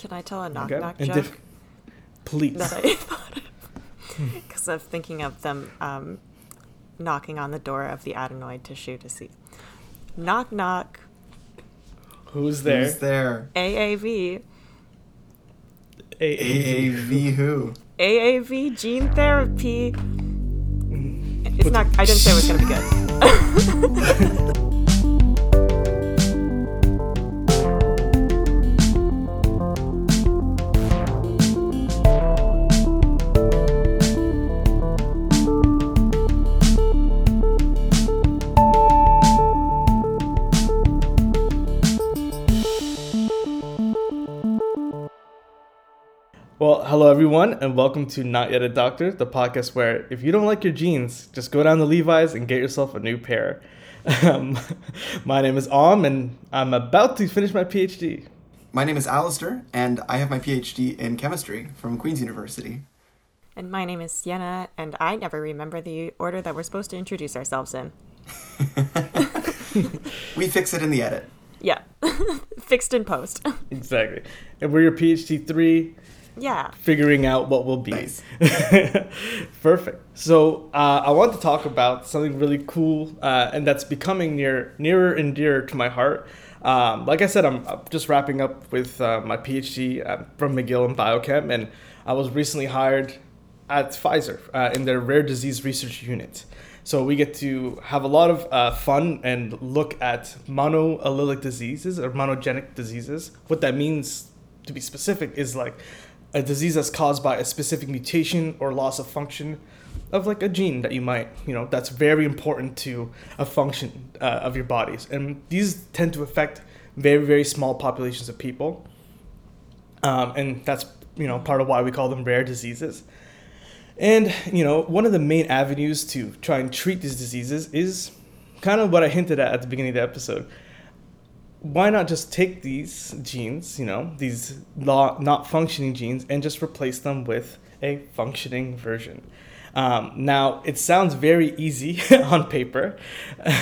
Can I tell a knock-knock joke? Please. That I thought of. Because I'm thinking of them knocking on the door of the adenoid tissue to see. Knock, knock. Who's there? Who's there? AAV. AAV who? AAV gene therapy. It's not. I didn't say it was going to be good. Well, hello everyone, and welcome to Not Yet a Doctor, the podcast where if you don't like your jeans, just go down to Levi's and get yourself a new pair. My name is Om, and I'm about to finish my PhD. My name is Alistair, and I have my PhD in chemistry from Queen's University. And my name is Sienna, and I never remember the order that we're supposed to introduce ourselves in. We fix it in the edit. Yeah, fixed in post. Exactly. And we're your PhD 3. Yeah. Figuring out what we'll be. Nice. Perfect. So I want to talk about something really cool and that's becoming nearer and dearer to my heart. Like I said, I'm just wrapping up with my PhD from McGill in biochem, and I was recently hired at Pfizer in their rare disease research unit. So we get to have a lot of fun and look at monoallelic diseases or monogenic diseases. What that means, to be specific, is like a disease that's caused by a specific mutation or loss of function of like a gene that you might, that's very important to a function of your bodies. And these tend to affect very, very small populations of people. And that's, part of why we call them rare diseases. And, one of the main avenues to try and treat these diseases is kind of what I hinted at the beginning of the episode. Why not just take these genes, these not functioning genes, and just replace them with a functioning version? Now, it sounds very easy on paper,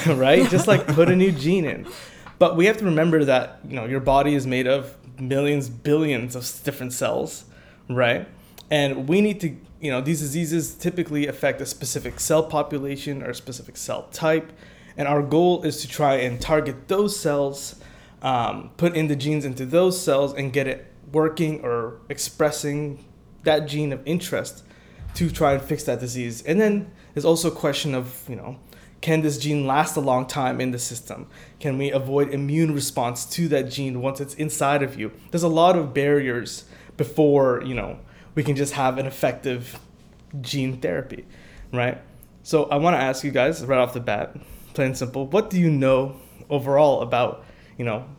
right? Just like put a new gene in. But we have to remember that, your body is made of millions, billions of different cells, right? And we need to, these diseases typically affect a specific cell population or a specific cell type. And our goal is to try and target those cells, put in the genes into those cells, and get it working or expressing that gene of interest to try and fix that disease. And then there's also a question of, can this gene last a long time in the system? Can we avoid immune response to that gene once it's inside of you? There's a lot of barriers before, we can just have an effective gene therapy, right? So I want to ask you guys right off the bat, plain and simple, what do you know overall about,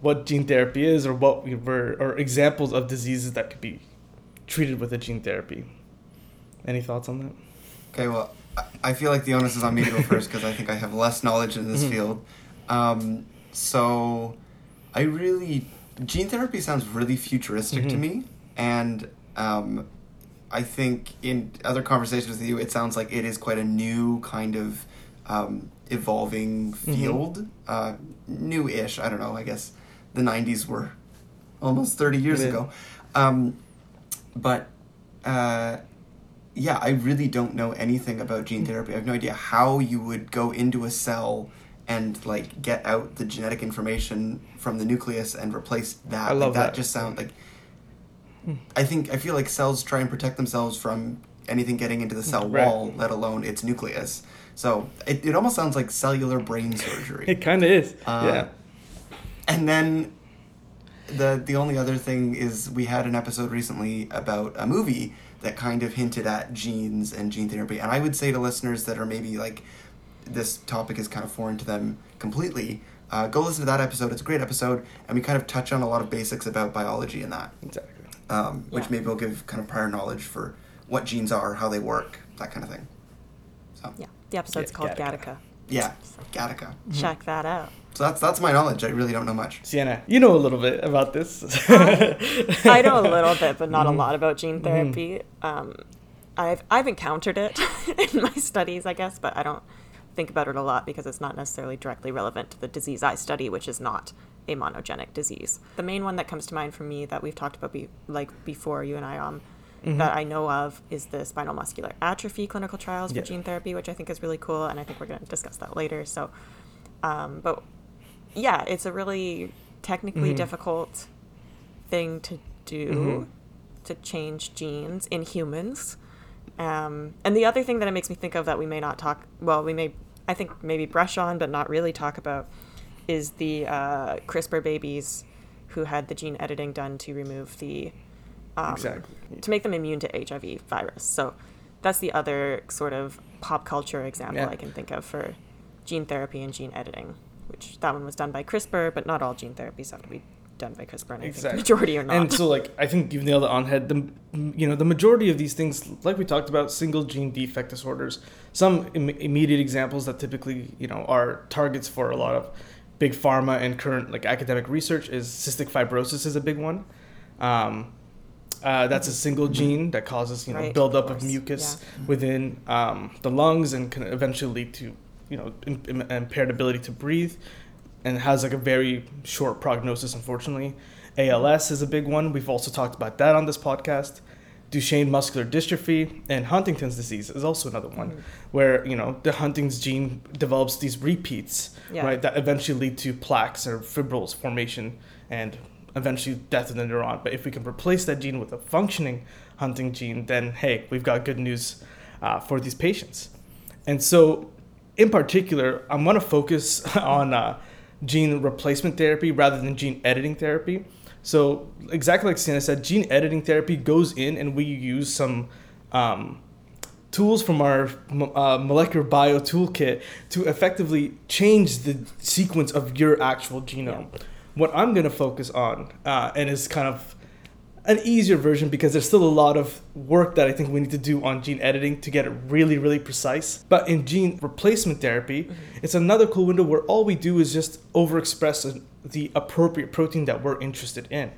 what gene therapy is, or what or examples of diseases that could be treated with a gene therapy? Any thoughts on that? Okay, well, I feel like the onus is on me to go first because I think I have less knowledge in this field. Gene therapy sounds really futuristic to me, and I think in other conversations with you, it sounds like it is quite a new kind of evolving field, new-ish, I don't know, I guess the 90s were almost 30 years ago. I really don't know anything about gene therapy. I have no idea how you would go into a cell and get out the genetic information from the nucleus and replace that. I love that. That just sounds like, I feel like cells try and protect themselves from anything getting into the cell wall, let alone its nucleus. So it almost sounds like cellular brain surgery. It kind of is, yeah. And then the only other thing is we had an episode recently about a movie that kind of hinted at genes and gene therapy. And I would say to listeners that are maybe this topic is kind of foreign to them completely, go listen to that episode. It's a great episode. And we kind of touch on a lot of basics about biology and that. Exactly. Which maybe will give kind of prior knowledge for what genes are, how they work, that kind of thing. So. Yeah. The episode's called Gattaca. Yeah, Gattaca. Check that out. So that's my knowledge. I really don't know much. Sienna, you know a little bit about this. I know a little bit, but not a lot about gene therapy. I've encountered it in my studies, I guess, but I don't think about it a lot because it's not necessarily directly relevant to the disease I study, which is not a monogenic disease. The main one that comes to mind for me that we've talked about before, you and I, that I know of is the spinal muscular atrophy clinical trials for gene therapy, which I think is really cool, and I think we're going to discuss that later. So, but yeah, it's a really technically difficult thing to do, to change genes in humans. And the other thing that it makes me think of that we may not talk, well, we may, I think, maybe brush on but not really talk about is the CRISPR babies who had the gene editing done to remove the to make them immune to HIV virus. So that's the other sort of pop culture example I can think of for gene therapy and gene editing, which that one was done by CRISPR, but not all gene therapies have to be done by CRISPR, and I think the majority are not. And so, like, I think you've nailed it on head. The majority of these things, like we talked about, single gene defect disorders, some immediate examples that typically, are targets for a lot of big pharma and current, academic research is cystic fibrosis is a big one. That's a single gene that causes, buildup of mucus within the lungs and can eventually lead to, impaired ability to breathe, and has a very short prognosis, unfortunately. ALS is a big one. We've also talked about that on this podcast. Duchenne muscular dystrophy and Huntington's disease is also another one where, the Huntington's gene develops these repeats, that eventually lead to plaques or fibrils formation and eventually death of the neuron. But if we can replace that gene with a functioning Huntington gene, then, hey, we've got good news for these patients. And so, in particular, I want to focus on gene replacement therapy rather than gene editing therapy. So exactly like Sienna said, gene editing therapy goes in and we use some tools from our molecular bio toolkit to effectively change the sequence of your actual genome. Yeah. What I'm going to focus on, and is kind of an easier version because there's still a lot of work that I think we need to do on gene editing to get it really, really precise. But in gene replacement therapy, it's another cool window where all we do is just overexpress the appropriate protein that we're interested in,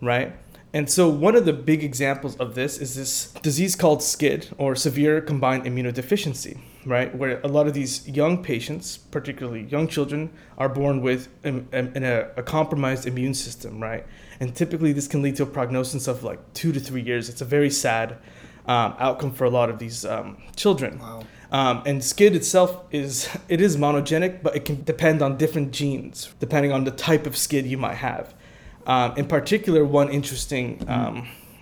right? And so one of the big examples of this is this disease called SCID, or severe combined immunodeficiency, right? Where a lot of these young patients, particularly young children, are born with a compromised immune system, right? And typically this can lead to a prognosis of 2 to 3 years. It's a very sad outcome for a lot of these children. Wow. And SCID itself is monogenic, but it can depend on different genes, depending on the type of SCID you might have. In particular, one interesting,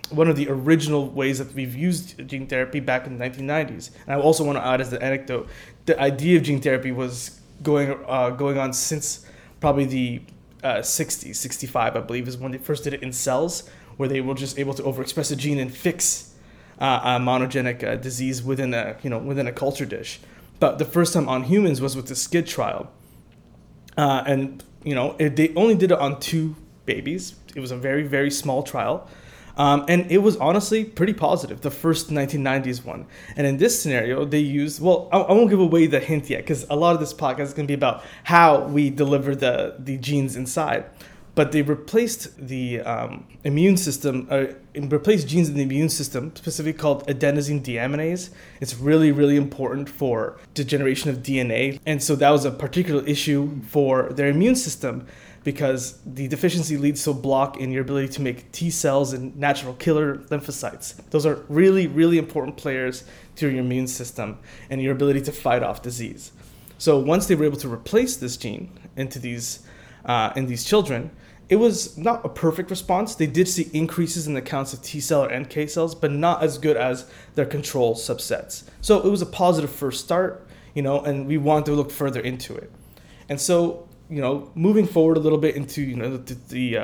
one of the original ways that we've used gene therapy back in the 1990s, and I also want to add as an anecdote, the idea of gene therapy was going on since probably the 60s, 65, I believe, is when they first did it in cells, where they were just able to overexpress a gene and fix a monogenic disease within a culture dish. But the first time on humans was with the SCID trial, and they only did it on 2 babies. It was a very, very small trial. And it was honestly pretty positive, the first 1990s one. And in this scenario, they used, well, I won't give away the hint yet, because a lot of this podcast is going to be about how we deliver the genes inside. But they replaced the immune system, replaced genes in the immune system, specifically called adenosine deaminase. It's really, really important for the generation of DNA. And so that was a particular issue for their immune system, because the deficiency leads to a block in your ability to make T cells and natural killer lymphocytes. Those are really, really important players to your immune system and your ability to fight off disease. So once they were able to replace this gene in these children, it was not a perfect response. They did see increases in the counts of T cell or NK cells, but not as good as their control subsets. So it was a positive first start, and we want to look further into it. And so, moving forward a little bit into, the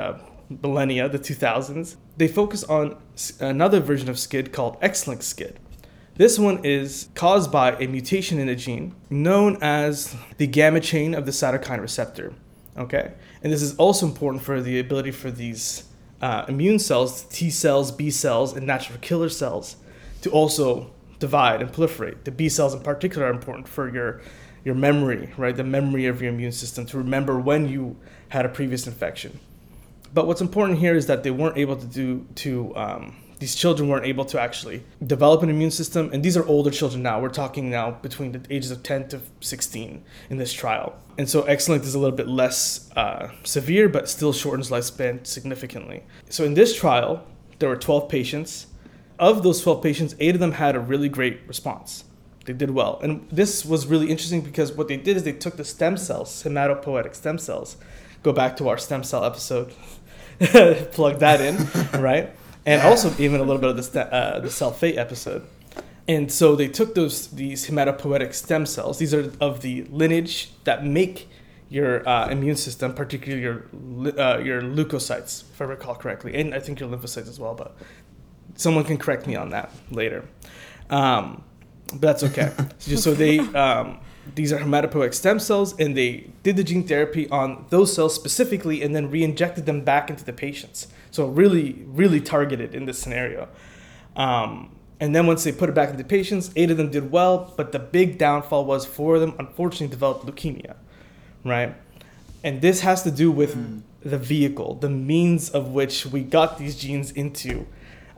millennia, the 2000s, they focus on another version of SCID called X-Link SCID. This one is caused by a mutation in a gene known as the gamma chain of the cytokine receptor, okay? And this is also important for the ability for these immune cells, T cells, B cells, and natural killer cells to also divide and proliferate. The B cells in particular are important for your memory, right? The memory of your immune system to remember when you had a previous infection. But what's important here is that they weren't able to these children weren't able to actually develop an immune system. And these are older children now. We're talking now between the ages of 10 to 16 in this trial. And so X-linked is a little bit less severe, but still shortens lifespan significantly. So in this trial, there were 12 patients. Of those 12 patients, 8 of them had a really great response. They did well. And this was really interesting because what they did is they took the stem cells, hematopoietic stem cells, go back to our stem cell episode, plug that in, right? And also even a little bit of the cell fate episode. And so they took these hematopoietic stem cells. These are of the lineage that make your immune system, particularly your leukocytes, if I recall correctly. And I think your lymphocytes as well, but someone can correct me on that later. But that's okay. So they these are hematopoietic stem cells, and they did the gene therapy on those cells specifically and then re-injected them back into the patients. So really, really targeted in this scenario. And then once they put it back into patients, 8 of them did well, but the big downfall was 4 of them unfortunately developed leukemia, right? And this has to do with the vehicle, the means of which we got these genes into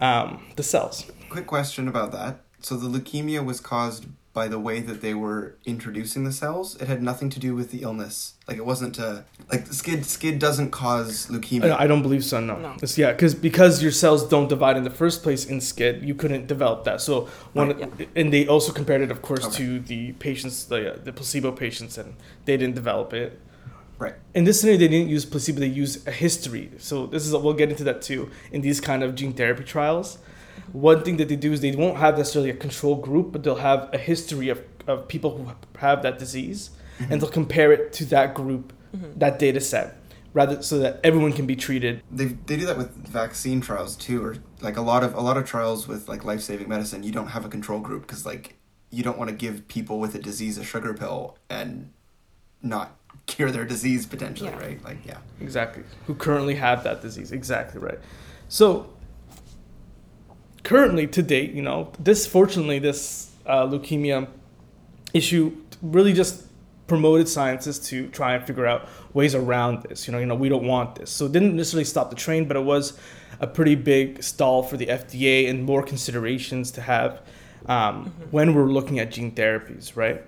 the cells. Quick question about that. So the leukemia was caused by the way that they were introducing the cells. It had nothing to do with the illness. Like it wasn't like SCID doesn't cause leukemia. I don't believe so. No. Yeah, because your cells don't divide in the first place in SCID, you couldn't develop that. So and they also compared it, of course, to the patients, the placebo patients, and they didn't develop it. Right. In this scenario, they didn't use placebo; they used a history. So we'll get into that too in these kind of gene therapy trials. One thing that they do is they won't have necessarily a control group, but they'll have a history of people who have that disease, and they'll compare it to that group, that data set, rather so that everyone can be treated. They do that with vaccine trials too, or like a lot of trials with like life-saving medicine. You don't have a control group because like you don't want to give people with a disease a sugar pill and not cure their disease potentially, right? Like exactly. Who currently have that disease? Exactly right. So. Currently, to date, this leukemia issue really just promoted scientists to try and figure out ways around this. We don't want this. So it didn't necessarily stop the train, but it was a pretty big stall for the FDA and more considerations to have when we're looking at gene therapies, right?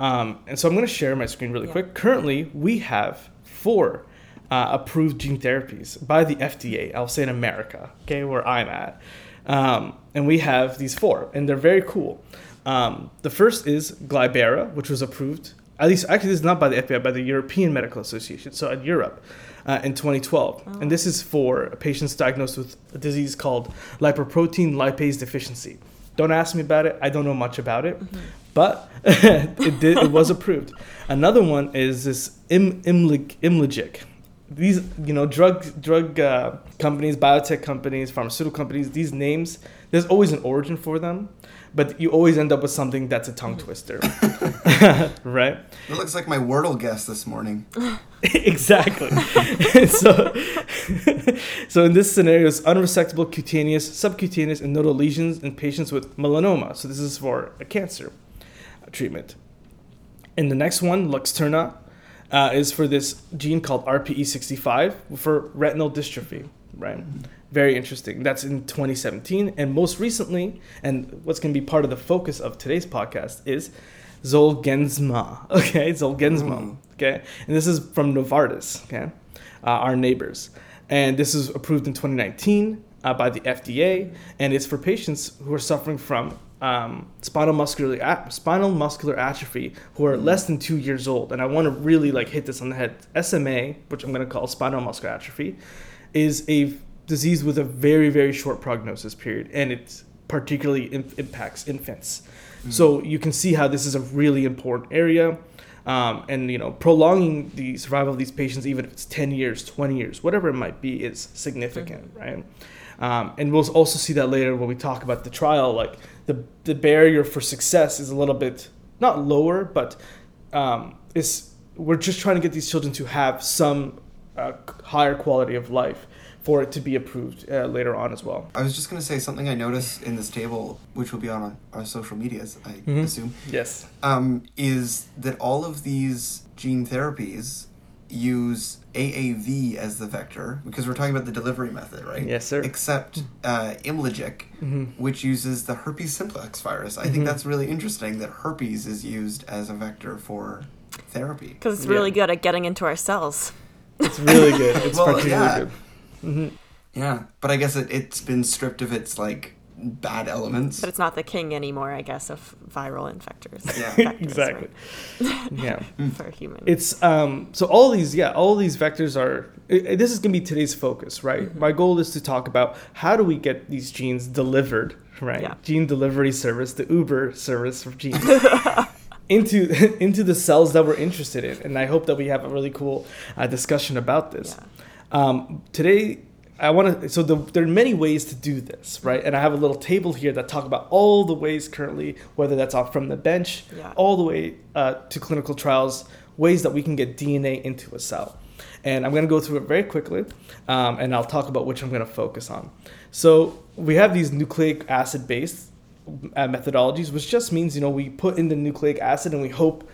And so I'm going to share my screen really quick. Currently, we have 4 approved gene therapies by the FDA. I'll say in America, okay, where I'm at. And we have these 4, and they're very cool. The first is Glybera, which was approved, this is not by the FDA, by the European Medical Association, so in Europe, in 2012. Oh. And this is for patients diagnosed with a disease called lipoprotein lipase deficiency. Don't ask me about it. I don't know much about it, but it was approved. Another one is this Imlygic. These, drug companies, biotech companies, pharmaceutical companies, these names, there's always an origin for them, but you always end up with something that's a tongue twister, right? It looks like my Wordle guess this morning. Exactly. So in this scenario, it's unresectable cutaneous, subcutaneous, and nodal lesions in patients with melanoma. So this is for a cancer treatment. And the next one, Luxterna, is for this gene called RPE65 for retinal dystrophy, right? Very interesting. That's in 2017. And most recently, and what's going to be part of the focus of today's podcast is Zolgensma, okay? Okay? And this is from Novartis, okay? Our neighbors. And this is approved in 2019 by the FDA, and it's for patients who are suffering from spinal muscular atrophy who are less than 2 years old. And I want to really hit this on the head. SMA, which I'm going to call spinal muscular atrophy, is a disease with a very, very short prognosis period, and it particularly impacts infants. So you can see how this is a really important area, and prolonging the survival of these patients, even if it's 10 years, 20 years, whatever it might be, is significant, right? And we'll also see that later when we talk about the trial, the barrier for success is a little bit, not lower, but we're just trying to get these children to have some higher quality of life for it to be approved later on as well. I was just going to say something I noticed in this table, which will be on our social medias, I assume. Yes. Is that all of these gene therapies use AAV as the vector, because we're talking about the delivery method, right? Yes, sir. Except Imlygic, mm-hmm. which uses the herpes simplex virus. I mm-hmm. think that's really interesting that herpes is used as a vector for therapy. Because it's really good at getting into our cells. It's really good. It's particularly good. Mm-hmm. Yeah, but I guess it's been stripped of its, like, bad elements. But it's not the king anymore, I guess, of viral infectors. Yeah, exactly. Yeah, for humans. It's so all these vectors are. This is gonna be today's focus, right? Mm-hmm. My goal is to talk about how do we get these genes delivered, right? Yeah. Gene delivery service, the Uber service of genes. into the cells that we're interested in, and I hope that we have a really cool discussion about this. Yeah. Today, I want to. So there are many ways to do this, right? And I have a little table here that talk about all the ways currently, whether that's off from the bench, all the way to clinical trials, ways that we can get DNA into a cell. And I'm going to go through it very quickly, and I'll talk about which I'm going to focus on. So we have these nucleic acid-based methodologies, which just means we put in the nucleic acid and we hope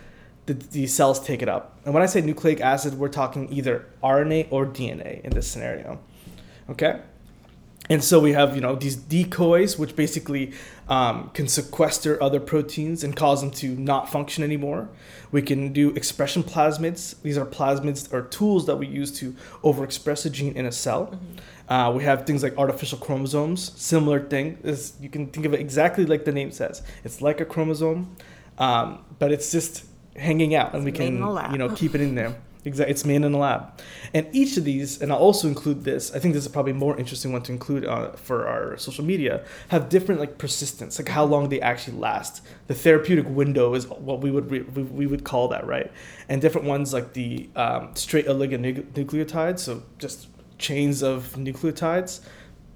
that the cells take it up. And when I say nucleic acid, we're talking either RNA or DNA in this scenario. Okay, and so we have these decoys, which basically can sequester other proteins and cause them to not function anymore. We can do expression plasmids. These are plasmids or tools that we use to overexpress a gene in a cell. Mm-hmm. We have things like artificial chromosomes. Similar thing is, you can think of it exactly like the name says. It's like a chromosome, but it's just hanging out, and we can keep it in there. Exactly, it's made in the lab. And each of these, and I'll also include this, I think this is probably a more interesting one to include for our social media, have different persistence, how long they actually last. The therapeutic window is what we would call that, right? And different ones like the straight oligonucleotides, so just chains of nucleotides,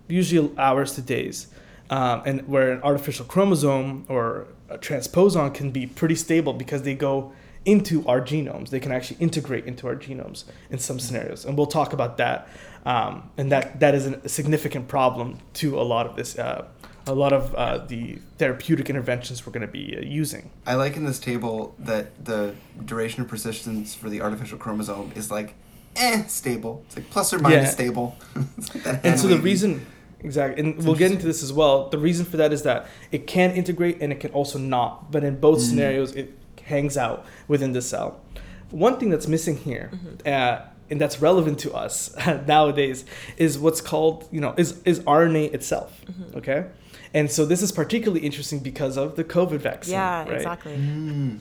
usually hours to days. And where an artificial chromosome or a transposon can be pretty stable because they go into our genomes. They can actually integrate into our genomes in some scenarios. And we'll talk about that. And that is a significant problem to a lot of the therapeutic interventions we're going to be using. I like in this table that the duration of persistence for the artificial chromosome is stable. It's plus or minus stable. And so the reason... Exactly, and we'll get into this as well. The reason for that is that it can integrate and it can also not. But in both scenarios, it hangs out within the cell. One thing that's missing here, and that's relevant to us nowadays, is what's called, is RNA itself, okay? And so this is particularly interesting because of the COVID vaccine. Yeah, right? Exactly. Mm.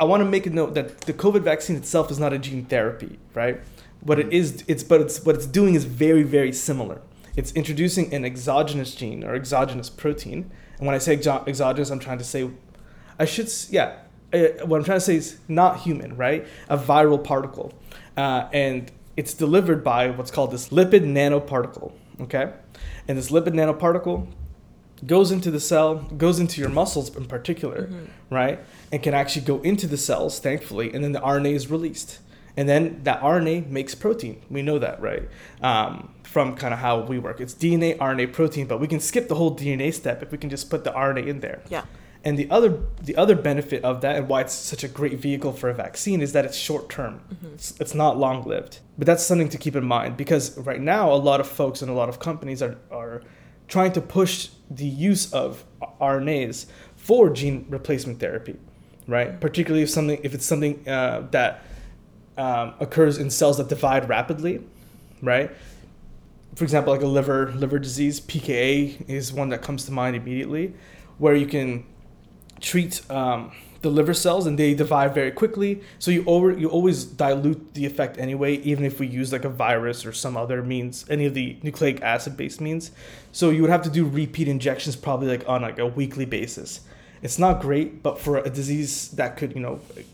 I want to make a note that the COVID vaccine itself is not a gene therapy, right? What it is, what it's doing is very, very similar. It's introducing an exogenous gene or exogenous protein. And when I say exogenous, I'm trying to say, what I'm trying to say is not human, right? A viral particle. And it's delivered by what's called this lipid nanoparticle, okay? And this lipid nanoparticle goes into the cell, goes into your muscles in particular, right? And can actually go into the cells, thankfully, and then the RNA is released. And then that RNA makes protein. We know that, right? From kind of how we work. It's DNA, RNA, protein, but we can skip the whole DNA step if we can just put the RNA in there. Yeah. And the other benefit of that and why it's such a great vehicle for a vaccine is that it's short term. It's not long lived. But that's something to keep in mind because right now a lot of folks and a lot of companies are trying to push the use of RNAs for gene replacement therapy, right? Particularly if it's something that occurs in cells that divide rapidly, right? For example, like a liver disease, PKA is one that comes to mind immediately, where you can treat the liver cells and they divide very quickly. So you always dilute the effect anyway, even if we use a virus or some other means, any of the nucleic acid-based means. So you would have to do repeat injections probably on a weekly basis. It's not great, but for a disease that could,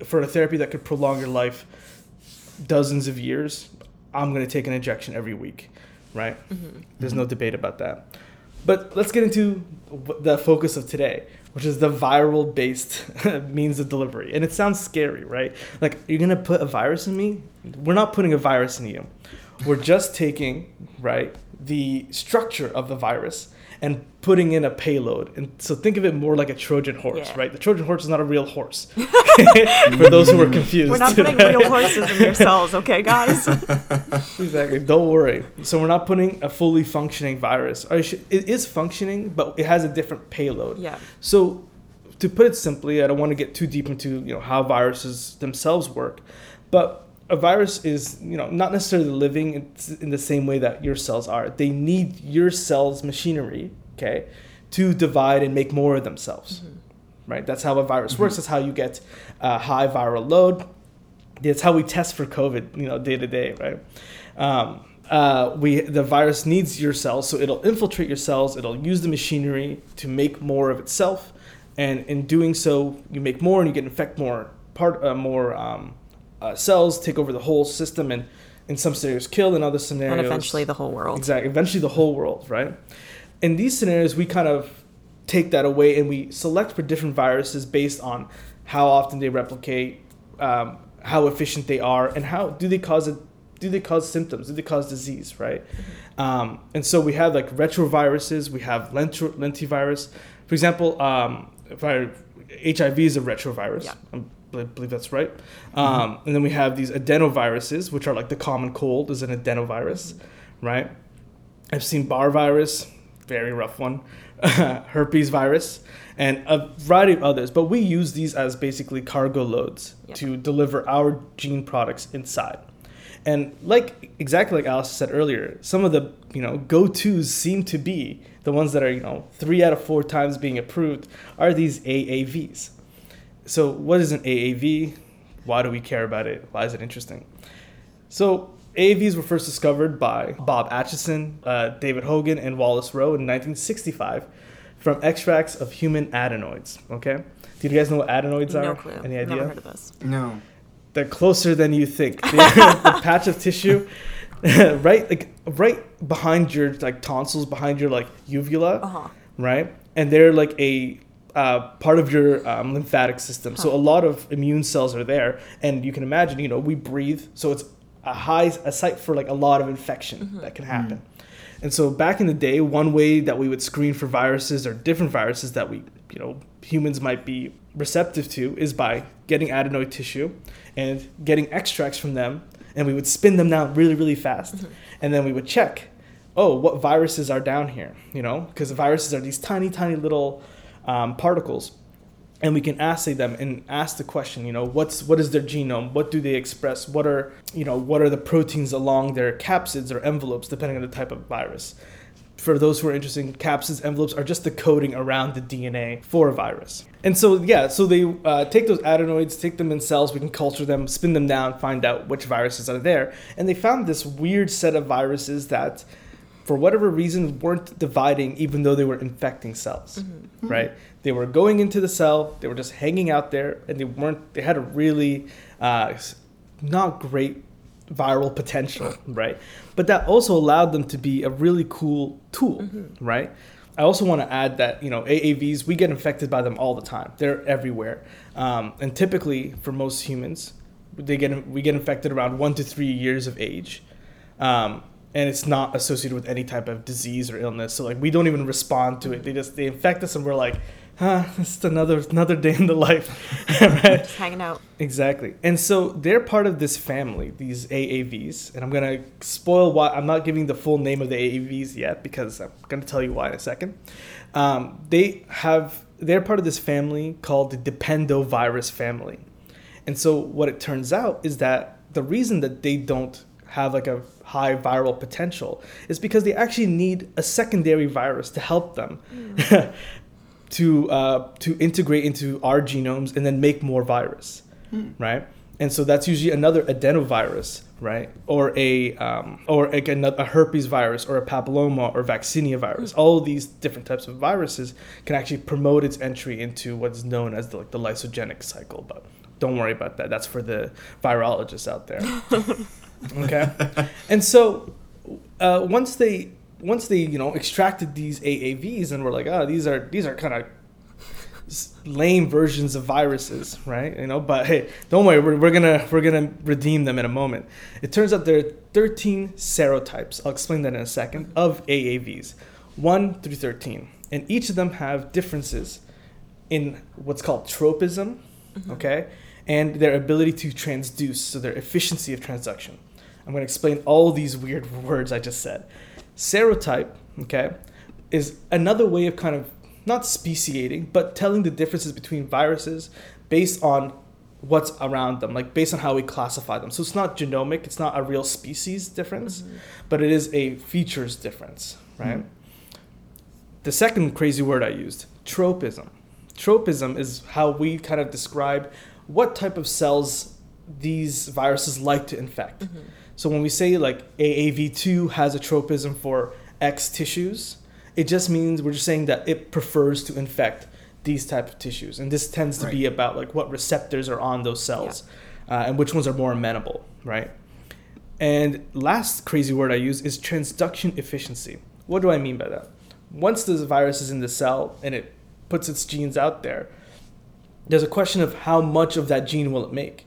for a therapy that could prolong your life dozens of years, I'm going to take an injection every week, right? There's no debate about that. But let's get into the focus of today, which is the viral-based means of delivery. And it sounds scary, right? You're going to put a virus in me? We're not putting a virus in you. We're just taking, right, the structure of the virus and putting in a payload. And so think of it more like a Trojan horse, right? The Trojan horse is not a real horse. For those who are confused. We're not putting real horses in their cells, okay, guys? Exactly. Don't worry. So we're not putting a fully functioning virus. It is functioning, but it has a different payload. Yeah. So to put it simply, I don't want to get too deep into, you know, how viruses themselves work, but a virus is, you know, not necessarily living in the same way that your cells are. They need your cells' machinery, okay, to divide and make more of themselves, right? That's how a virus works. That's how you get a high viral load. That's how we test for COVID, you know, day to day, right? The virus needs your cells, so it'll infiltrate your cells. It'll use the machinery to make more of itself, and in doing so, you make more and you get infect more cells, take over the whole system, and in some scenarios kill, in other scenarios... And eventually the whole world. Exactly. Eventually the whole world, right? In these scenarios, we kind of take that away and we select for different viruses based on how often they replicate, how efficient they are, and how do they cause symptoms? Do they cause disease, right? And so we have like retroviruses, we have lentivirus. For example, HIV is a retrovirus. Yeah. I believe that's right. And then we have these adenoviruses, which are like the common cold is an adenovirus, right? I've seen Epstein-Barr virus, very rough one, herpes virus, and a variety of others. But we use these as basically cargo loads to deliver our gene products inside. And exactly like Alice said earlier, some of the, you know, go-tos seem to be the ones that are, you know, 3 out of 4 times being approved are these AAVs. So what is an AAV? Why do we care about it? Why is it interesting? So AAVs were first discovered by Bob Atchison, David Hogan, and Wallace Rowe in 1965 from extracts of human adenoids, okay? Do you guys know what adenoids are? No clue. Any idea? Never heard of this. No. They're closer than you think. The patch of tissue, right? Like right behind your like tonsils, behind your like uvula, right? And they're like a... part of your lymphatic system. So a lot of immune cells are there, and you can imagine, you know, we breathe, so it's a site for like a lot of infection that can happen. And so back in the day, one way that we would screen for viruses or different viruses that we, you know, humans might be receptive to is by getting adenoid tissue and getting extracts from them, and we would spin them down really, really fast, and then we would check, what viruses are down here, you know, because viruses are these tiny, tiny little particles, and we can assay them and ask the question, you know, what is their genome? What do they express? What are the proteins along their capsids or envelopes, depending on the type of virus? For those who are interested, capsids, envelopes are just the coating around the DNA for a virus. And so, so they take those adenoids, take them in cells, we can culture them, spin them down, find out which viruses are there. And they found this weird set of viruses that, for whatever reason, weren't dividing even though they were infecting cells, right? They were going into the cell, they were just hanging out there, and they had a really not great viral potential, right? But that also allowed them to be a really cool tool, right? I also want to add that, you know, AAVs, we get infected by them all the time. They're everywhere. And typically, for most humans, we get infected around 1 to 3 years of age. And it's not associated with any type of disease or illness. So like we don't even respond to it. They infect us and we're like, it's just another day in the life. Right? Just hanging out. Exactly. And so they're part of this family, these AAVs. And I'm going to spoil why. I'm not giving the full name of the AAVs yet because I'm going to tell you why in a second. They're part of this family called the dependovirus family. And so what it turns out is that the reason that they don't have like a high viral potential is because they actually need a secondary virus to help them to integrate into our genomes and then make more virus, right? And so that's usually another adenovirus, right? Or a herpes virus or a papilloma or vaccinia virus. All of these different types of viruses can actually promote its entry into what's known as the lysogenic cycle. But don't worry about that. That's for the virologists out there. Okay, and so once they extracted these AAVs and were like, these are kind of lame versions of viruses, right? You know, but hey, don't worry, we're gonna redeem them in a moment. It turns out there are 13 serotypes, I'll explain that in a second, of AAVs, 1 through 13. And each of them have differences in what's called tropism, okay? And their ability to transduce, so their efficiency of transduction. I'm gonna explain all these weird words I just said. Serotype, okay, is another way of kind of not speciating, but telling the differences between viruses based on what's around them, like based on how we classify them. So it's not genomic, it's not a real species difference, but it is a features difference, right? The second crazy word I used, tropism. Tropism is how we kind of describe what type of cells these viruses like to infect. So when we say like AAV2 has a tropism for X tissues, it just means we're just saying that it prefers to infect these type of tissues. And this tends to be about like what receptors are on those cells and which ones are more amenable, right? And last crazy word I use is transduction efficiency. What do I mean by that? Once the virus is in the cell and it puts its genes out there, there's a question of how much of that gene will it make.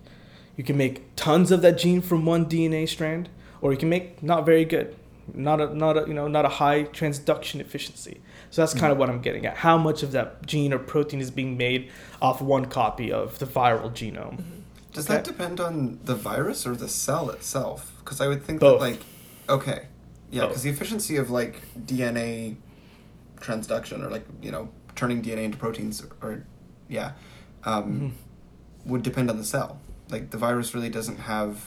You can make tons of that gene from one DNA strand, or you can make not very good. Not a high transduction efficiency. So that's kind of what I'm getting at. How much of that gene or protein is being made off one copy of the viral genome? Does that depend on the virus or the cell itself? Because I would think both. That, like, okay, yeah, because the efficiency of like DNA transduction or like, you know, turning DNA into proteins or would depend on the cell. Like the virus really doesn't have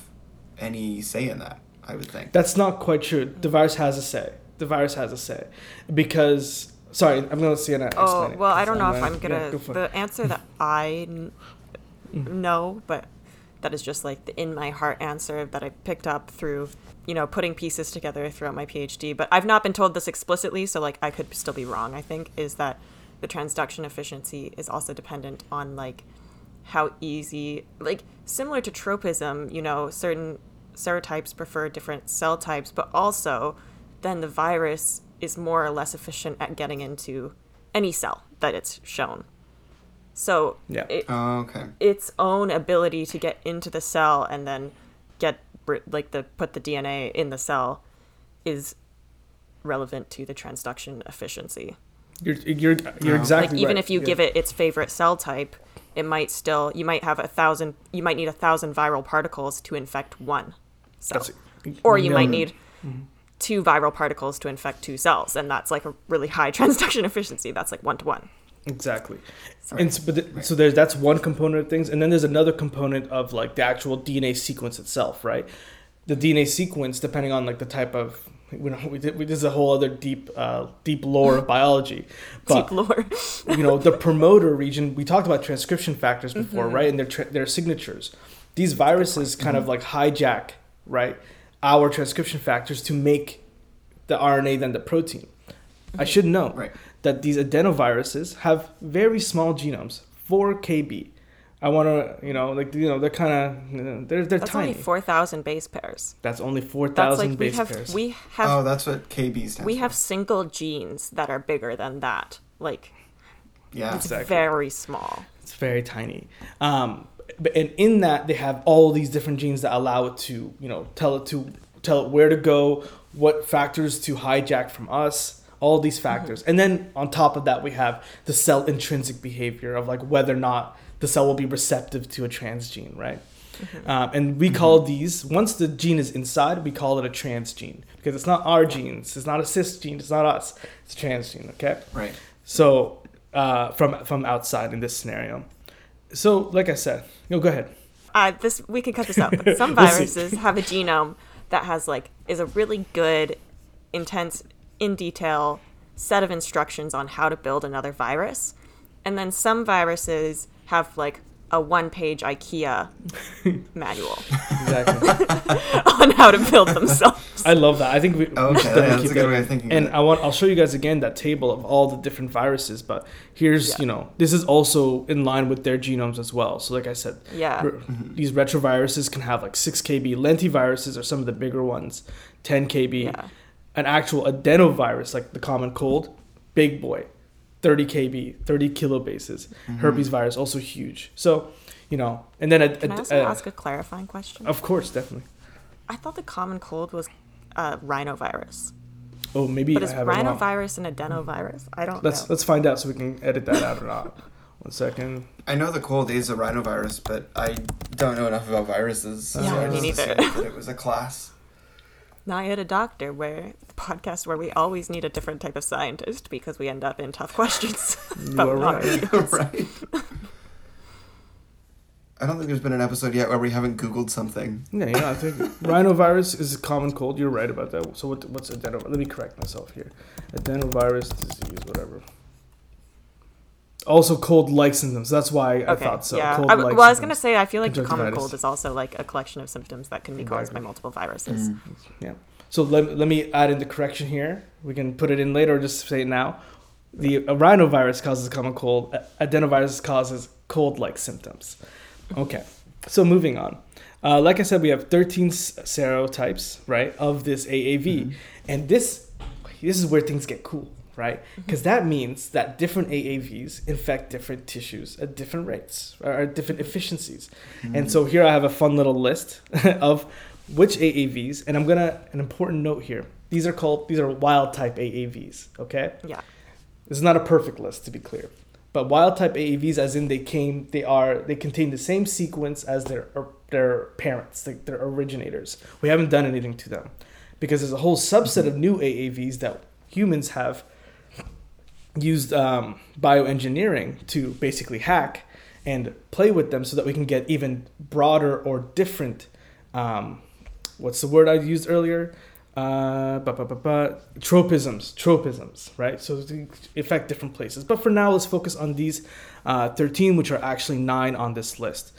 any say in that. I would think. That's not quite true. The virus has a say. The virus has a say. Because, sorry, I'm going to see Sienna explain it. Well, I don't know if I'm going to, the answer that I know, but that is just like the in my heart answer that I picked up through, you know, putting pieces together throughout my PhD. But I've not been told this explicitly, so like I could still be wrong, I think, is that the transduction efficiency is also dependent on like how easy, like similar to tropism, you know, certain serotypes prefer different cell types, but also then the virus is more or less efficient at getting into any cell that it's shown. So its own ability to get into the cell and then get like the put the DNA in the cell is relevant to the transduction efficiency. You're exactly like, even if you give it its favorite cell type, it might still you might need 1,000 viral particles to infect one. So, or you might need 2 viral particles to infect 2 cells, and that's like a really high transduction efficiency. That's like 1-to-1. Exactly. So that's one component of things, and then there's another component of like the actual DNA sequence itself, right? The DNA sequence, depending on like the type of this is a whole other deep lore of biology. But, deep lore. You know, the promoter region, we talked about transcription factors before, right? And their signatures. These viruses kind of like hijack, right, our transcription factors to make the RNA than the protein. I should note that these adenoviruses have very small genomes, 4 kb. I want to, they're kind of, they're that's tiny. That's only 4,000 base pairs. That's only 4,000 like base pairs. Oh, that's what KB stands for. We have single genes that are bigger than that. Like, it's very small. It's very tiny. And in that, they have all these different genes that allow it to, tell it where to go, what factors to hijack from us. All these factors. And then on top of that, we have the cell intrinsic behavior of like whether or not the cell will be receptive to a transgene, right? And we call these, once the gene is inside, we call it a transgene because it's not our genes. It's not a cis gene. It's not us. It's a transgene, okay? Right. So from outside in this scenario. So like I said, go ahead. We can cut this up. Some viruses have a genome that has is a really good, intense, in detail set of instructions on how to build another virus. And then some viruses have like a 1-page IKEA manual on how to build themselves. I love that. I think we should keep that way of thinking. And I'll show you guys again that table of all the different viruses, but here's, this is also in line with their genomes as well. So like I said, these retroviruses can have like 6 kb. Lentiviruses are some of the bigger ones, 10 kb. An actual adenovirus, like the common cold, big boy, 30 kilobases. Mm-hmm. Herpes virus, also huge. So, you know, and then... Can I also ask a clarifying question? Of course, definitely. I thought the common cold was rhinovirus. Oh, maybe I have it wrong. But is rhinovirus and adenovirus? I don't know. Let's find out so we can edit that out or not. One second. I know the cold is a rhinovirus, but I don't know enough about viruses. Yeah, so me neither. It was a class. Now I had a doctor where the podcast where we always need a different type of scientist because we end up in tough questions. You're right. Right. I don't think there's been an episode yet where we haven't Googled something. Yeah, I think rhinovirus is a common cold. You're right about that. So what's adenovirus? Let me correct myself here. Adenovirus disease, whatever. Also cold-like symptoms. That's why I thought so. Yeah. I was going to say, I feel like the common cold is also like a collection of symptoms that can be caused by multiple viruses. Mm. Yeah. So let me add in the correction here. We can put it in later or just say it now. The rhinovirus causes common cold. Adenovirus causes cold-like symptoms. Okay, so moving on. Like I said, we have 13 serotypes, right, of this AAV. Mm-hmm. And this is where things get cool, right? Because mm-hmm. that means that different AAVs infect different tissues at different rates, or at different efficiencies. Mm-hmm. And so here I have a fun little list of which AAVs, and I'm going to, an important note here, these are wild-type AAVs, okay? Yeah. This is not a perfect list, to be clear. But wild-type AAVs, as in they contain the same sequence as their parents, like their originators. We haven't done anything to them because there's a whole subset mm-hmm. of new AAVs that humans have used bioengineering to basically hack and play with them so that we can get even broader or different, what's the word I used earlier? Tropisms, right? So they affect different places. But for now, let's focus on these 13, which are actually 9 on this list,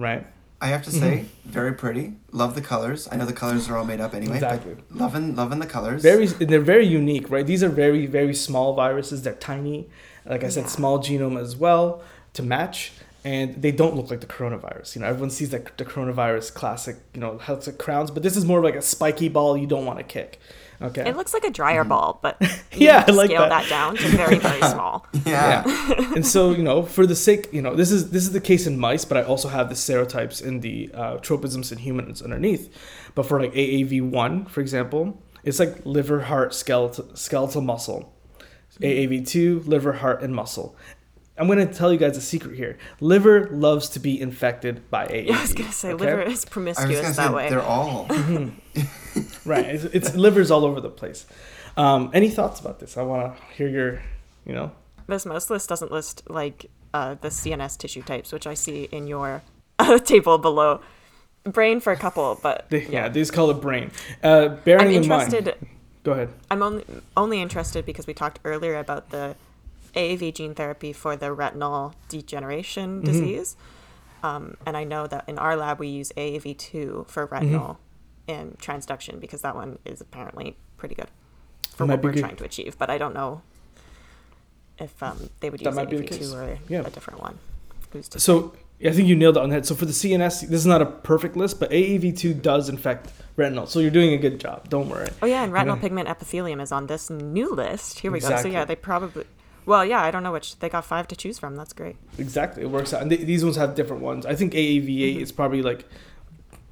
right? I have to say, mm-hmm. very pretty. Love the colors. I know the colors are all made up anyway. Exactly. But loving the colors. They're very unique, right? These are very, very small viruses. They're tiny. Like I said, small genome as well to match. And they don't look like the coronavirus. You know, everyone sees that the coronavirus classic, you know, heads of crowns, but this is more like a spiky ball you don't want to kick. Okay. It looks like a dryer mm-hmm. ball, but yeah, I like scale that down to very, very small. Yeah. And so, you know, for the sake, you know, this is the case in mice, but I also have the serotypes and the tropisms in humans underneath. But for like AAV1, for example, it's like liver, heart, skeletal muscle. Mm-hmm. AAV2, liver, heart, and muscle. I'm going to tell you guys a secret here. Liver loves to be infected by AAV. Yeah, I was going to say, liver is promiscuous that way. They're all. Mm-hmm. Right. It's liver's all over the place. Any thoughts about this? I want to hear your, you know. This most list doesn't list, like, the CNS tissue types, which I see in your table below. Brain for a couple, but. These call it brain. Bearing in mind. Go ahead. I'm only interested because we talked earlier about the AAV gene therapy for the retinal degeneration mm-hmm. disease. And I know that in our lab, we use AAV2 for retinal mm-hmm. and transduction because that one is apparently pretty good for what we're trying to achieve. But I don't know if they would use AAV2 or a different one. So I think you nailed it on the head. So for the CNS, this is not a perfect list, but AAV2 does infect retinal. So you're doing a good job. Don't worry. Oh, yeah. And retinal pigment epithelium is on this new list. Here we go. So yeah, they probably... Well, yeah, I don't know which. They got 5 to choose from. That's great. Exactly. It works out. And these ones have different ones. I think AAV8 mm-hmm. is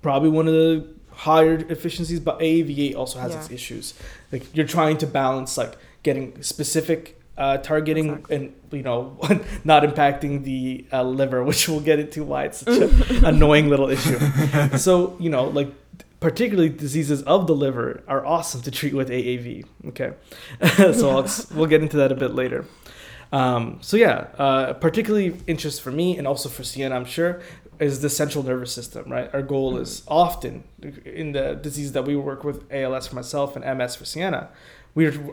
probably one of the higher efficiencies, but AAV8 also has its issues. Like you're trying to balance like getting specific targeting and, you know, not impacting the liver, which we'll get into why it's such an annoying little issue. So, you know, like particularly diseases of the liver are awesome to treat with AAV. Okay. So we'll get into that a bit later. Particularly interest for me and also for Sienna, I'm sure, is the central nervous system, right? Our goal mm-hmm. is often in the disease that we work with, ALS for myself and MS for Sienna,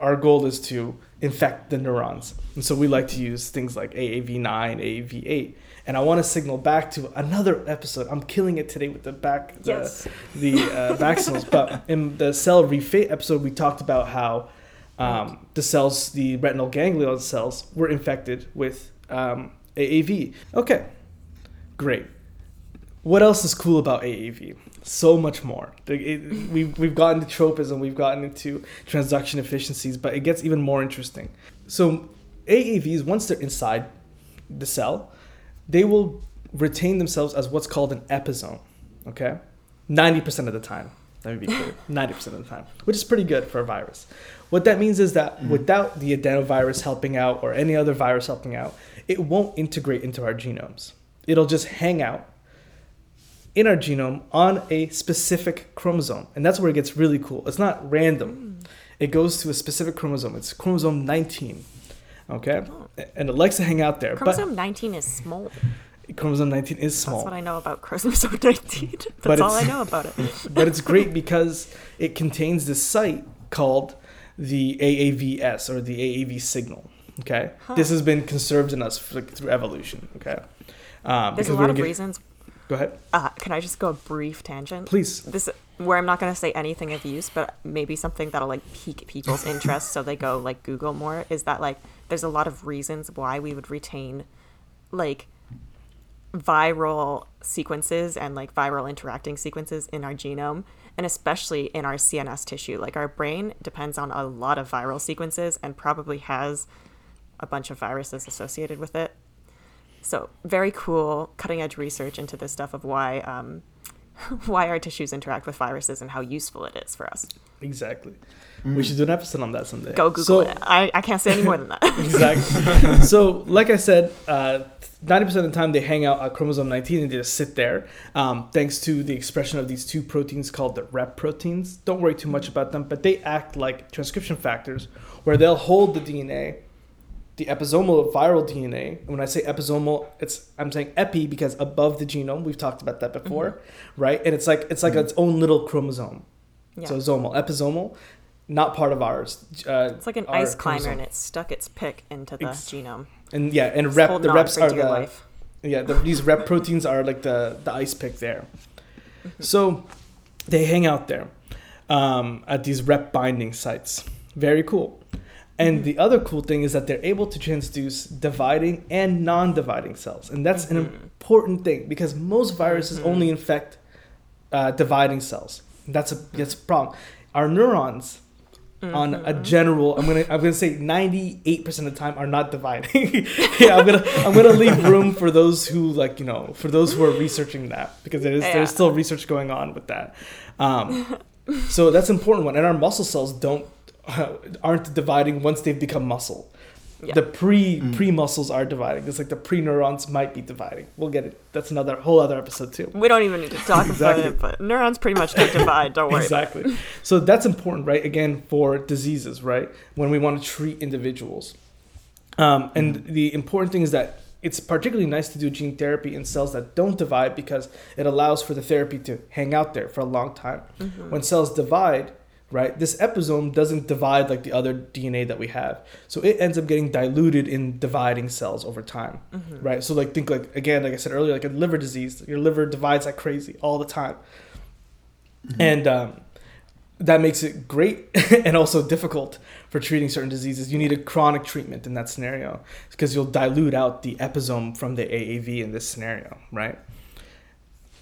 our goal is to infect the neurons. And so we like to use things like AAV9, AAV8. And I want to signal back to another episode. I'm killing it today with the back cells. But in the cell refate episode, we talked about how the retinal ganglion cells, were infected with AAV. Okay, great. What else is cool about AAV? So much more. We've gotten to tropism, we've gotten into transduction efficiencies, but it gets even more interesting. So AAVs, once they're inside the cell, they will retain themselves as what's called an episome, okay? 90% of the time, let me be clear, 90% of the time, which is pretty good for a virus. What that means is that without the adenovirus helping out or any other virus helping out, it won't integrate into our genomes. It'll just hang out in our genome on a specific chromosome. And that's where it gets really cool. It's not random. It goes to a specific chromosome. It's chromosome 19, okay? And it likes to hang out there. Chromosome 19 is small. Chromosome 19 is small. That's what I know about chromosome 19. That's all I know about it. But it's great because it contains this site called the AAVS, or the AAV signal, okay? Huh. This has been conserved in us through evolution, okay? There's a lot of reasons. Go ahead. Can I just go a brief tangent? Please. This where I'm not going to say anything of use, but maybe something that'll like pique people's interest so they go like Google more, is that like there's a lot of reasons why we would retain like viral sequences and like viral interacting sequences in our genome, and especially in our CNS tissue. Like our brain depends on a lot of viral sequences and probably has a bunch of viruses associated with it. So very cool, cutting edge research into this stuff of why our tissues interact with viruses and how useful it is for us. Exactly. We should do an episode on that someday. Go Google it. I can't say any more than that. Exactly. So like I said, 90% of the time they hang out at chromosome 19 and they just sit there, thanks to the expression of these two proteins called the rep proteins. Don't worry too much about them, but they act like transcription factors where they'll hold the DNA, the episomal viral DNA. And when I say episomal, I'm saying epi because above the genome. We've talked about that before, right? And it's like its own little chromosome. Yeah. So zomal, episomal, not part of ours. It's like an ice climber chromosome. And it stuck its pick into the genome. And yeah, and it's rep the reps are the life. Yeah, these rep proteins are like the ice pick there. So they hang out there at these rep binding sites. Very cool. And the other cool thing is that they're able to transduce dividing and non-dividing cells. And that's an important thing because most viruses only infect dividing cells. That's a problem. Our neurons, on a general, I'm gonna say 98% of the time are not dividing. Yeah, I'm gonna leave room for those who are researching that, because there's still research going on with that. So that's an important one. And our muscle cells aren't dividing once they've become muscle. Yeah. The pre muscles are dividing. It's like the pre neurons might be dividing. We'll get it. That's another whole other episode too. We don't even need to talk about it, but neurons pretty much don't divide. Don't worry. Exactly. About it. So that's important, right? Again, for diseases, right? When we want to treat individuals, and the important thing is that it's particularly nice to do gene therapy in cells that don't divide because it allows for the therapy to hang out there for a long time. When cells divide, right, this episome doesn't divide like the other DNA that we have, so it ends up getting diluted in dividing cells over time, right? So like I said earlier, like in liver disease, your liver divides like crazy all the time, and that makes it great and also difficult for treating certain diseases. You need a chronic treatment in that scenario because you'll dilute out the episome from the AAV in this scenario, right?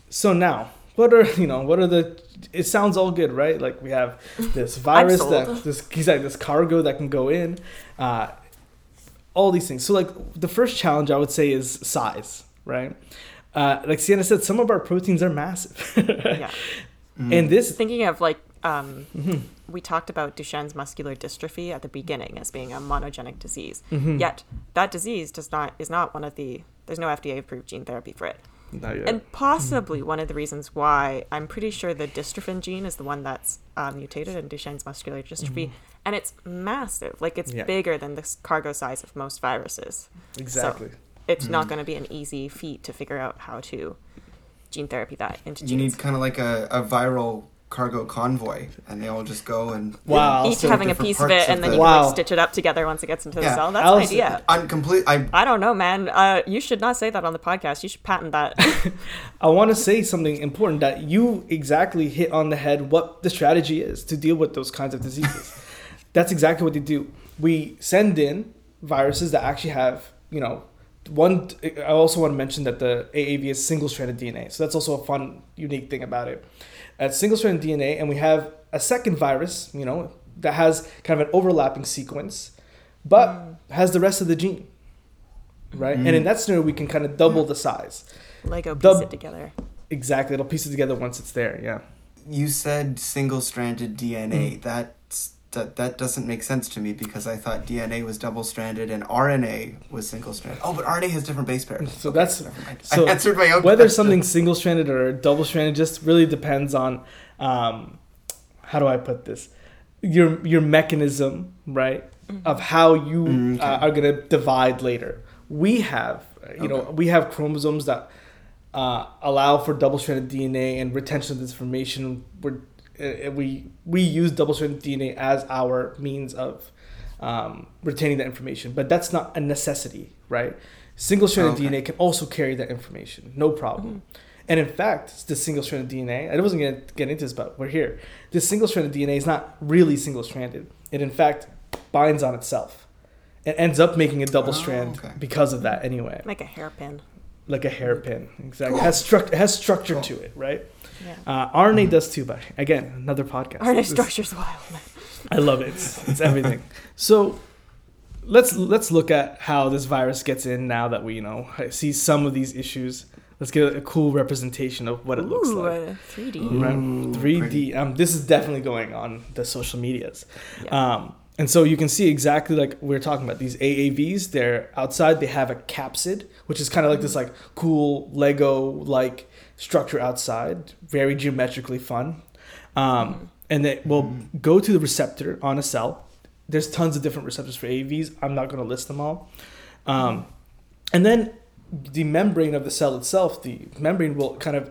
So now, it sounds all good, right? Like we have this virus, this cargo that can go in, all these things. So like the first challenge I would say is size, right? Like Sienna said, some of our proteins are massive. Yeah. And this, thinking of like, we talked about Duchenne's muscular dystrophy at the beginning as being a monogenic disease. Yet that disease is not one of the, there's no FDA approved gene therapy for it. And possibly one of the reasons why, I'm pretty sure the dystrophin gene is the one that's mutated in Duchenne's muscular dystrophy, and it's massive. Like it's bigger than the cargo size of most viruses. Exactly. So it's not going to be an easy feat to figure out how to gene therapy that into genes. You need kind of like a viral cargo convoy, and they all just go and each having a piece of it, and then you can like stitch it up together once it gets into the cell. That's an idea. I don't know, man. You should not say that on the podcast. You should patent that. I want to say something important that you exactly hit on the head. What the strategy is to deal with those kinds of diseases. That's exactly what they do. We send in viruses that actually have, one. I also want to mention that the AAV is single-stranded DNA, so that's also a fun, unique thing about it. At single-stranded DNA, and we have a second virus, that has kind of an overlapping sequence, but has the rest of the gene, right? And in that scenario, we can kind of double the size. Lego piece it together. Exactly. It'll piece it together once it's there, yeah. You said single-stranded DNA. That doesn't make sense to me because I thought DNA was double-stranded and RNA was single-stranded. Oh, but RNA has different base pairs. So that's... Never mind. So I answered my own whether question. Something's single-stranded or double-stranded just really depends on... how do I put this? Your mechanism, right, of how you are going to divide later. We have, we have chromosomes that... allow for double-stranded DNA and retention of this information. We use double-stranded DNA as our means of retaining that information, but that's not a necessity, right? Single-stranded DNA can also carry that information, no problem. And in fact, the single-stranded DNA, I wasn't going to get into this, but we're here. This single-stranded DNA is not really single-stranded. It, in fact, binds on itself. It ends up making a double strand because of that anyway. Like a hairpin. Like a hairpin, exactly. It has structure to it, right? Yeah. RNA does too, but again, another podcast. RNA structure's wild, man. I love it. It's everything. So let's look at how this virus gets in now that we see some of these issues. Let's get a cool representation of what it looks like. 3D. Right? 3D. This is definitely going on the social medias. Yeah. And so you can see exactly like we're talking about these AAVs. They're outside. They have a capsid, which is kind of like this like cool Lego-like structure outside. Very geometrically fun. And they will go to the receptor on a cell. There's tons of different receptors for AAVs. I'm not going to list them all. And then the membrane of the cell itself, the membrane will kind of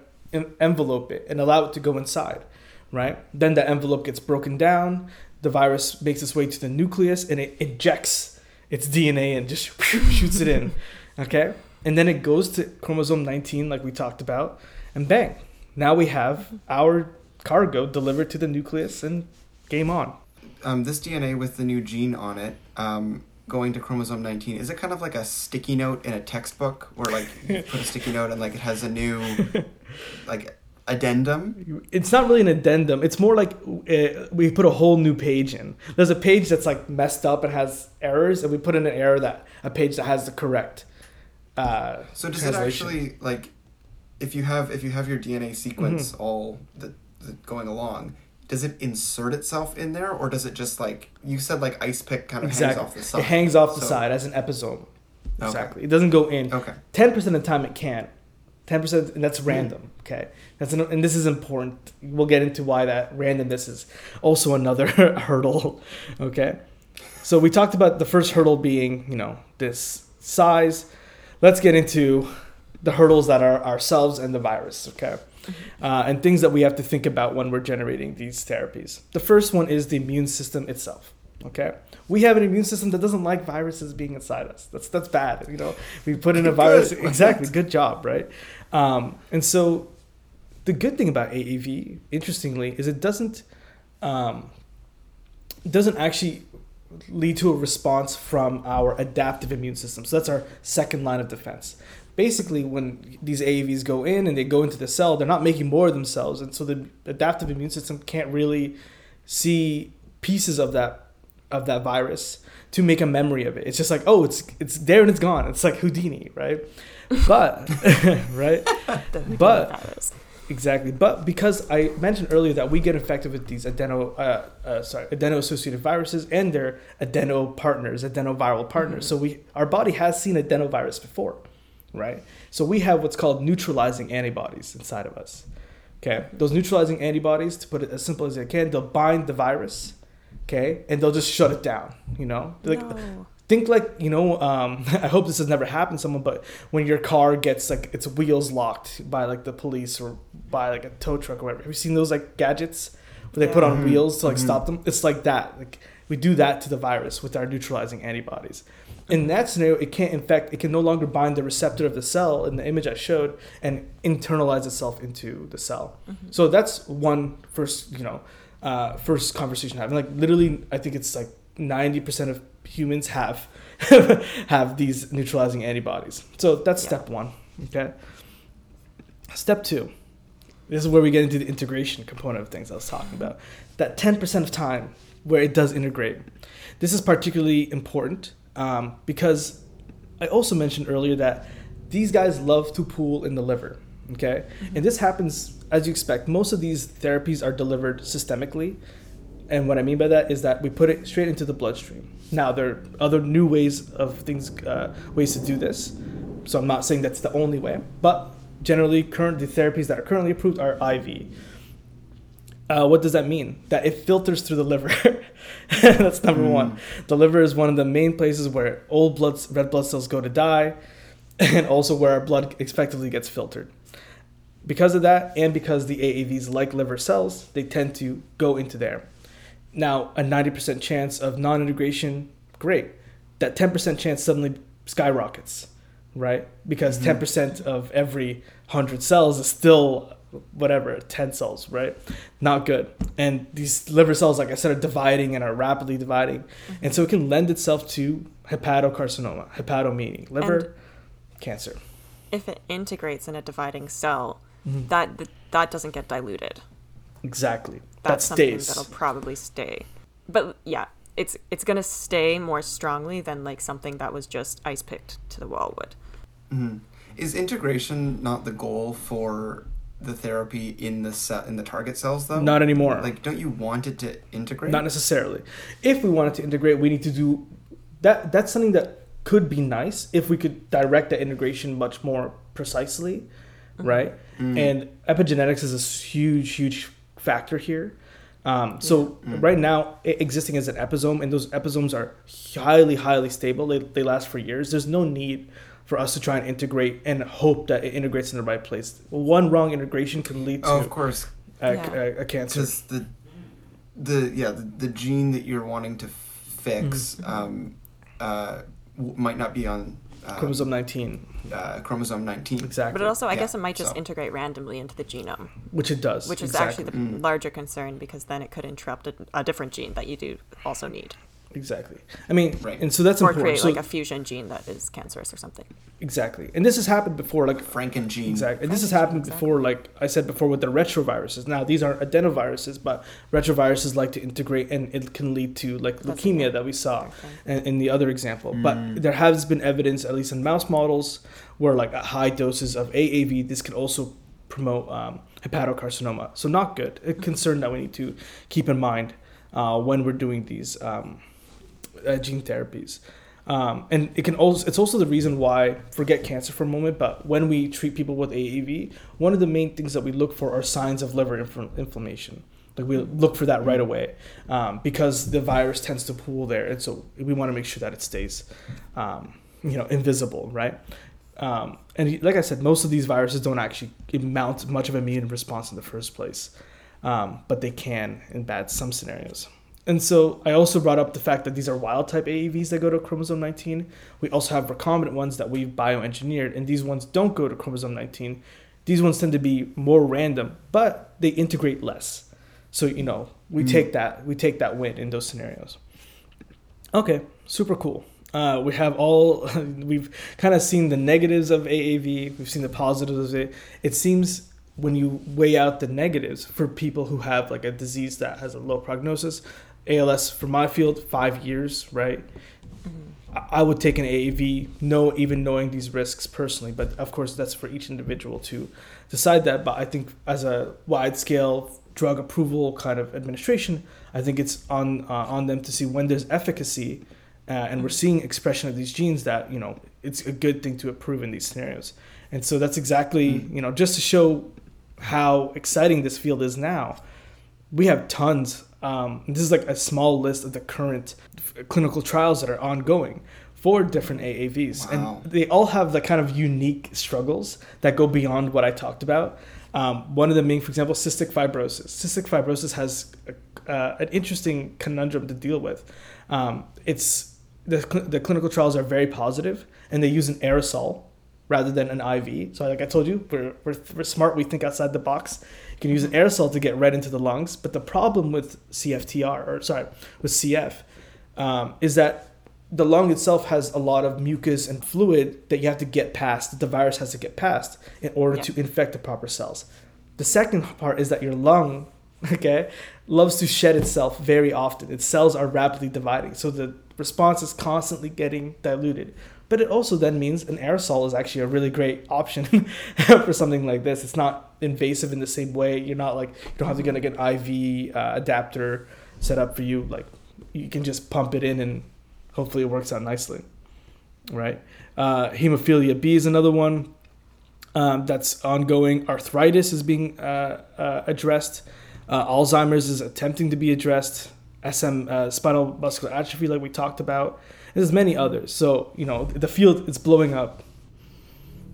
envelope it and allow it to go inside, right? Then the envelope gets broken down. The virus makes its way to the nucleus and it injects its DNA and just shoots it in, okay? And then it goes to chromosome 19 like we talked about, and bang. Now we have our cargo delivered to the nucleus and game on. This DNA with the new gene on it going to chromosome 19, is it kind of like a sticky note in a textbook where like you put a sticky note and like it has a new like... addendum? It's not really an addendum. It's more like we put a whole new page in. There's a page that's like messed up and has errors, and we put in an error that a page that has the correct. So does it actually like, if you have your DNA sequence all the going along, does it insert itself in there, or does it just like you said like ice pick kind of hangs off the side? It hangs off the side as an episode. Exactly. It doesn't go in. Okay. 10% of the time it can. 10%, and that's random, okay? And this is important. We'll get into why that randomness is also another hurdle, okay? So we talked about the first hurdle being, this size. Let's get into the hurdles that are ourselves and the virus, okay? And things that we have to think about when we're generating these therapies. The first one is the immune system itself. Okay, we have an immune system that doesn't like viruses being inside us. That's bad. We put in a virus. Exactly. Good job, right? And so, the good thing about AAV, interestingly, is it doesn't actually lead to a response from our adaptive immune system. So that's our second line of defense. Basically, when these AAVs go in and they go into the cell, they're not making more of themselves, and so the adaptive immune system can't really see pieces of that virus to make a memory of it. It's just like, oh, it's there and it's gone. It's like Houdini, right? But right? But because I mentioned earlier that we get infected with these adeno-associated viruses and their adenoviral partners. So our body has seen adenovirus before, right? So we have what's called neutralizing antibodies inside of us. Okay, those neutralizing antibodies, to put it as simple as I can, they'll bind the virus. Okay, and they'll just shut it down, Think like, I hope this has never happened to someone, but when your car gets like its wheels locked by like the police or by like a tow truck or whatever. Have you seen those like gadgets where they put on wheels to like stop them? It's like that. Like we do that to the virus with our neutralizing antibodies. In that scenario, it can't infect. It can no longer bind the receptor of the cell in the image I showed and internalize itself into the cell. So that's one first, first conversation having literally, I think it's like 90% of humans have these neutralizing antibodies. So that's step one. Okay. Step two. This is where we get into the integration component of things I was talking about. That 10% of time where it does integrate. This is particularly important because I also mentioned earlier that these guys love to pool in the liver, okay? Mm-hmm. And this happens, as you expect. Most of these therapies are delivered systemically. And what I mean by that is that we put it straight into the bloodstream. Now, there are other new ways to do this. So I'm not saying that's the only way, but generally the therapies that are currently approved are IV. What does that mean? That it filters through the liver. That's number one. The liver is one of the main places where old red blood cells go to die, and also where our blood effectively gets filtered. Because of that, and because the AAVs like liver cells, they tend to go into there. Now, a 90% chance of non-integration, great. That 10% chance suddenly skyrockets, right? Because 10% of every 100 cells is still 10 cells, right? Not good. And these liver cells, like I said, are dividing and are rapidly dividing. Mm-hmm. And so it can lend itself to hepatocarcinoma, hepato meaning liver cancer. If it integrates in a dividing cell, that doesn't get diluted. Exactly. That stays. That'll probably stay. But yeah, it's going to stay more strongly than like something that was just ice picked to the wall would. Mm-hmm. Is integration not the goal for the therapy in the target cells, though? Not anymore. Like, don't you want it to integrate? Not necessarily. If we want it to integrate, we need to do that. That's something that could be nice if we could direct that integration much more precisely, right? And epigenetics is a huge factor here. Right now, existing as an episome, and those episomes are highly stable. They last for years. There's no need for us to try and integrate and hope that it integrates in the right place. One wrong integration can lead to a cancer. Because the gene that you're wanting to fix might not be on chromosome 19. Chromosome 19, exactly. But it also, I guess, it might just integrate randomly into the genome, which it does, which is actually the larger concern, because then it could interrupt a different gene that you do also need. Exactly. I mean, and so that's important. Or create like a fusion gene that is cancerous or something. Exactly. And this has happened before, like Franken gene. Exactly. And this has happened before, like I said before, with the retroviruses. Now, these aren't adenoviruses, but retroviruses like to integrate, and it can lead to like leukemia that we saw in the other example. But there has been evidence, at least in mouse models, where like at high doses of AAV, this can also promote hepatocarcinoma. So not good. A concern that we need to keep in mind when we're doing these gene therapies, and it's also the reason why, forget cancer for a moment, but when we treat people with AAV, one of the main things that we look for are signs of liver inflammation. Like, we look for that right away because the virus tends to pool there, and so we want to make sure that it stays invisible, right? And like I said, most of these viruses don't actually mount much of an immune response in the first place, but they can in some scenarios. And so I also brought up the fact that these are wild-type AAVs that go to chromosome 19. We also have recombinant ones that we've bioengineered, and these ones don't go to chromosome 19. These ones tend to be more random, but they integrate less. So, we take that win in those scenarios. Okay, super cool. We've kind of seen the negatives of AAV. We've seen the positives of it. It seems, when you weigh out the negatives for people who have like a disease that has a low prognosis, ALS for my field, 5 years, right? I would take an AAV, even knowing these risks personally, but of course that's for each individual to decide that. But I think as a wide scale drug approval kind of administration, I think it's on them to see when there's efficacy, and we're seeing expression of these genes that, it's a good thing to approve in these scenarios. And so that's exactly, just to show how exciting this field is now. We have tons. This is like a small list of the current clinical trials that are ongoing for different AAVs. Wow. And they all have the kind of unique struggles that go beyond what I talked about. One of the main, for example, cystic fibrosis. Cystic fibrosis has an interesting conundrum to deal with. The clinical trials are very positive, and they use an aerosol rather than an IV. So like I told you, we're smart. We think outside the box. You can use an aerosol to get right into the lungs. But the problem with CF is that the lung itself has a lot of mucus and fluid that you have to get past, that the virus has to get past in order to infect the proper cells. The second part is that your lung okay, loves to shed itself very often. Its cells are rapidly dividing, so the response is constantly getting diluted. But it also then means an aerosol is actually a really great option for something like this. It's not invasive in the same way. You're not like, you don't have to get an IV adapter set up for you. Like, you can just pump it in and hopefully it works out nicely, right? Hemophilia B is another one that's ongoing. Arthritis is being addressed. Alzheimer's is attempting to be addressed. Spinal muscular atrophy, like we talked about. And there's many others. So, you know, the field is blowing up.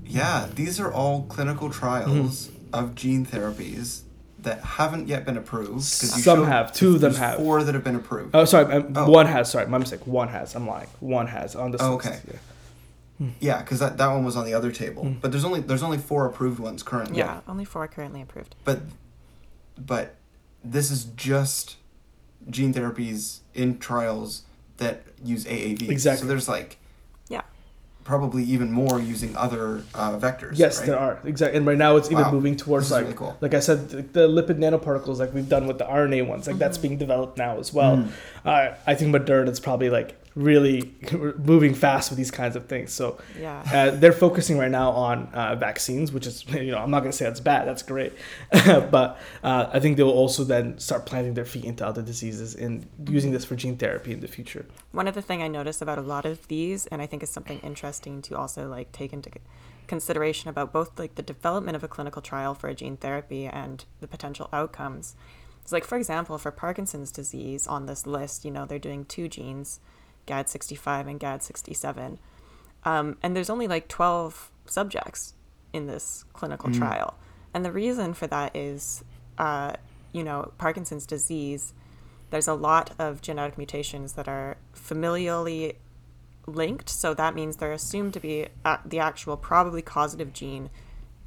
Yeah, these are all clinical trials of gene therapies that haven't yet been approved. Some have. Two of them have. Four that have been approved. Oh, sorry. One has. Sorry, my mistake. One has. I'm lying. One has. On the okay. Yeah, because that one was on the other table. Mm. But there's only four approved ones currently. Yeah, only four currently approved. But this is just gene therapies in trials that use AAVs. Exactly. So there's probably even more using other vectors. Yes, right? There are. Exactly. And right now it's even moving towards really cool. Like I said, the lipid nanoparticles like we've done with the RNA ones, like that's being developed now as well. I think Moderna's probably really moving fast with these kinds of things. So yeah. They're focusing right now on vaccines, which is, I'm not going to say that's bad. That's great. But I think they will also then start planting their feet into other diseases and using this for gene therapy in the future. One other thing I noticed about a lot of these, and I think is something interesting to also take into consideration about both the development of a clinical trial for a gene therapy and the potential outcomes. It's for example, for Parkinson's disease on this list, they're doing two genes, GAD 65 and GAD 67. And there's only 12 subjects in this clinical trial. And the reason for that is, Parkinson's disease, there's a lot of genetic mutations that are familially linked. So that means they're assumed to be the actual probably causative gene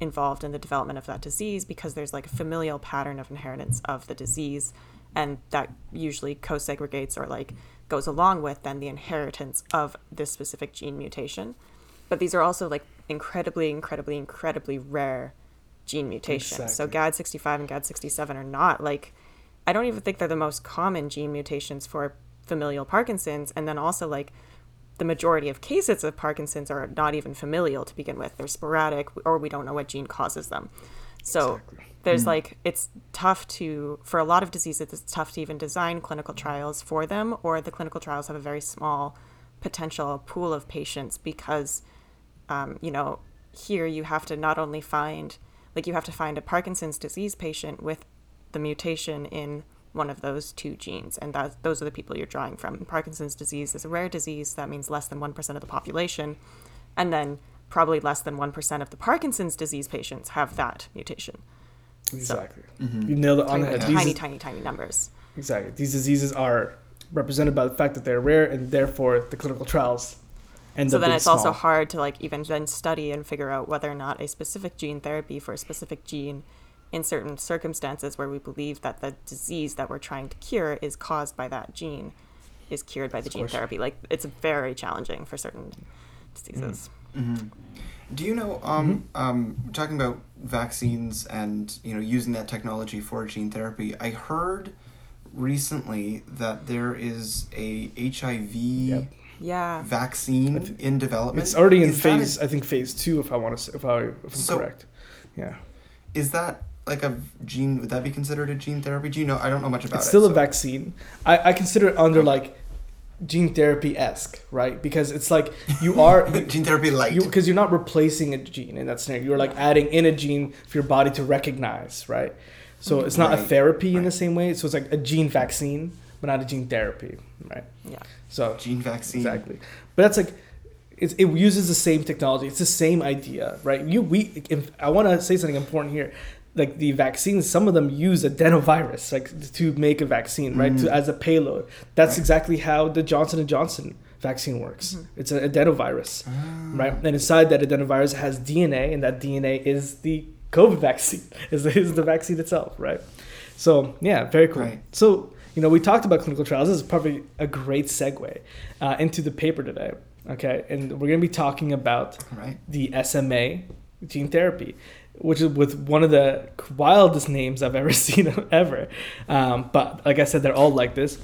involved in the development of that disease because there's a familial pattern of inheritance of the disease. And that usually co-segregates or goes along with then the inheritance of this specific gene mutation. But these are also incredibly, incredibly, incredibly rare gene mutations. Exactly. So GAD 65 and GAD 67 are not I don't even think they're the most common gene mutations for familial Parkinson's. And then also the majority of cases of Parkinson's are not even familial to begin with. They're sporadic or we don't know what gene causes them. So exactly. There's it's tough for a lot of diseases, it's tough to even design clinical trials for them, or the clinical trials have a very small potential pool of patients because, here you have to not only find, you have to find a Parkinson's disease patient with the mutation in one of those two genes. And those are the people you're drawing from. And Parkinson's disease is a rare disease. That means less than 1% of the population. And then probably less than 1% of the Parkinson's disease patients have that mutation. Exactly. So, you nailed it on the head. Tiny numbers. Exactly. These diseases are represented by the fact that they're rare, and therefore the clinical trials end up being small. So then it's also hard to even then study and figure out whether or not a specific gene therapy for a specific gene in certain circumstances where we believe that the disease that we're trying to cure is caused by that gene is cured by the gene therapy. It's very challenging for certain diseases. Mm-hmm. Do you know, talking about vaccines and, using that technology for gene therapy, I heard recently that there is a HIV vaccine in development. It's already phase 2, if I'm correct. Yeah. Is that a gene, would that be considered a gene therapy? Do you know, I don't know much about it. It's still a vaccine. I consider it under gene therapy-esque, right? Because it's you are... gene therapy light. Because you're not replacing a gene in that scenario. You're adding in a gene for your body to recognize, right? So it's not a therapy in the same way. So it's a gene vaccine, but not a gene therapy, right? Yeah. So gene vaccine. Exactly. But that's it uses the same technology. It's the same idea, right? I want to say something important here. The vaccines, some of them use adenovirus, to make a vaccine, right, as a payload. That's exactly how the Johnson & Johnson vaccine works. Mm-hmm. It's an adenovirus, right? And inside that adenovirus has DNA, and that DNA is the COVID vaccine, is the vaccine itself, right? So, yeah, very cool. Right. So, we talked about clinical trials. This is probably a great segue into the paper today, okay? And we're going to be talking about the SMA gene therapy. which is with one of the wildest names I've ever seen ever. But like I said, they're all like this.